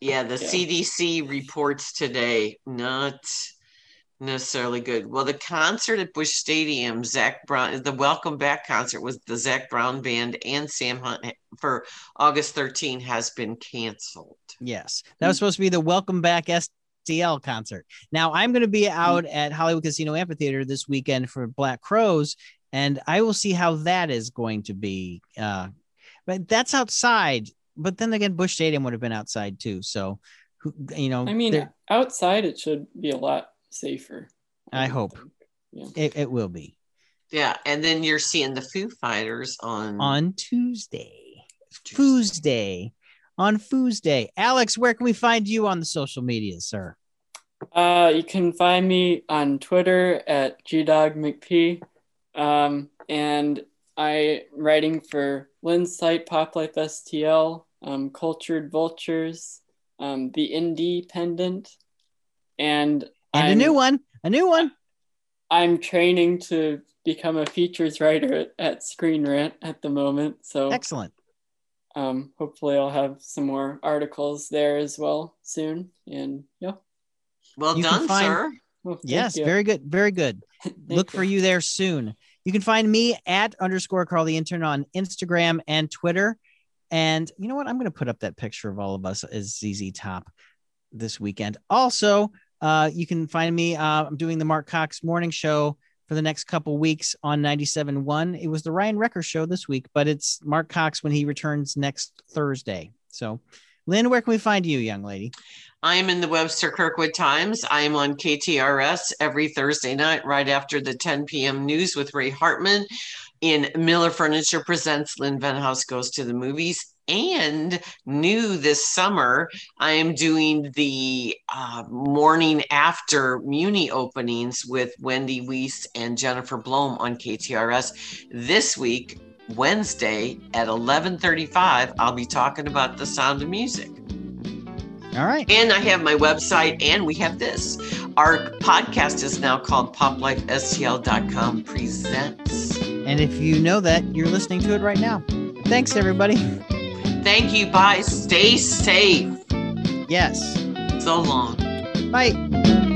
CDC reports today, not necessarily good. Well, the concert at Busch Stadium, Zach Brown, the Welcome Back concert with the Zach Brown Band and Sam Hunt for August 13 has been canceled. Yes, that was supposed to be the Welcome Back STL concert. Now I'm going to be out at Hollywood Casino Amphitheater this weekend for Black Crowes, And I will see how that is going to be. But that's outside. But then again, Busch Stadium would have been outside too. So, you know, I mean, outside it should be a lot safer. I hope it will be. Yeah. And then you're seeing the Foo Fighters on Tuesday. On Foo's Day. Alex, where can we find you on the social media, sir? You can find me on Twitter at GDogMcP. And I'm writing for Lynn's site, Pop Life STL, Cultured Vultures, The Independent, and a new one. I'm training to become a features writer at Screen Rant at the moment. So excellent. Hopefully I'll have some more articles there as well soon. And yeah. Well done, sir. Oh, yes. Very good. Very good. Look for you there soon. You can find me at _Carl the Intern on Instagram and Twitter. And you know what? I'm going to put up that picture of all of us as ZZ Top this weekend. Also, you can find me. I'm doing the Mark Cox Morning Show for the next couple weeks on 97.1. It was the Ryan Recker show this week, but it's Mark Cox when he returns next Thursday. So, Lynn, where can we find you, young lady? I am in the Webster Kirkwood Times. I am on KTRS every Thursday night right after the 10 p.m. news with Ray Hartman in Miller Furniture Presents Lynn Venhouse Goes to the Movies. And new this summer, I am doing the morning after Muni openings with Wendy Weiss and Jennifer Blome on KTRS. This week, Wednesday at 11:35, I'll be talking about The Sound of Music. All right. And I have my website, and we have this. Our podcast is now called PopLifeSTL.com Presents. And if you know that, you're listening to it right now. Thanks, everybody. Thank you. Bye. Stay safe. Yes. So long. Bye.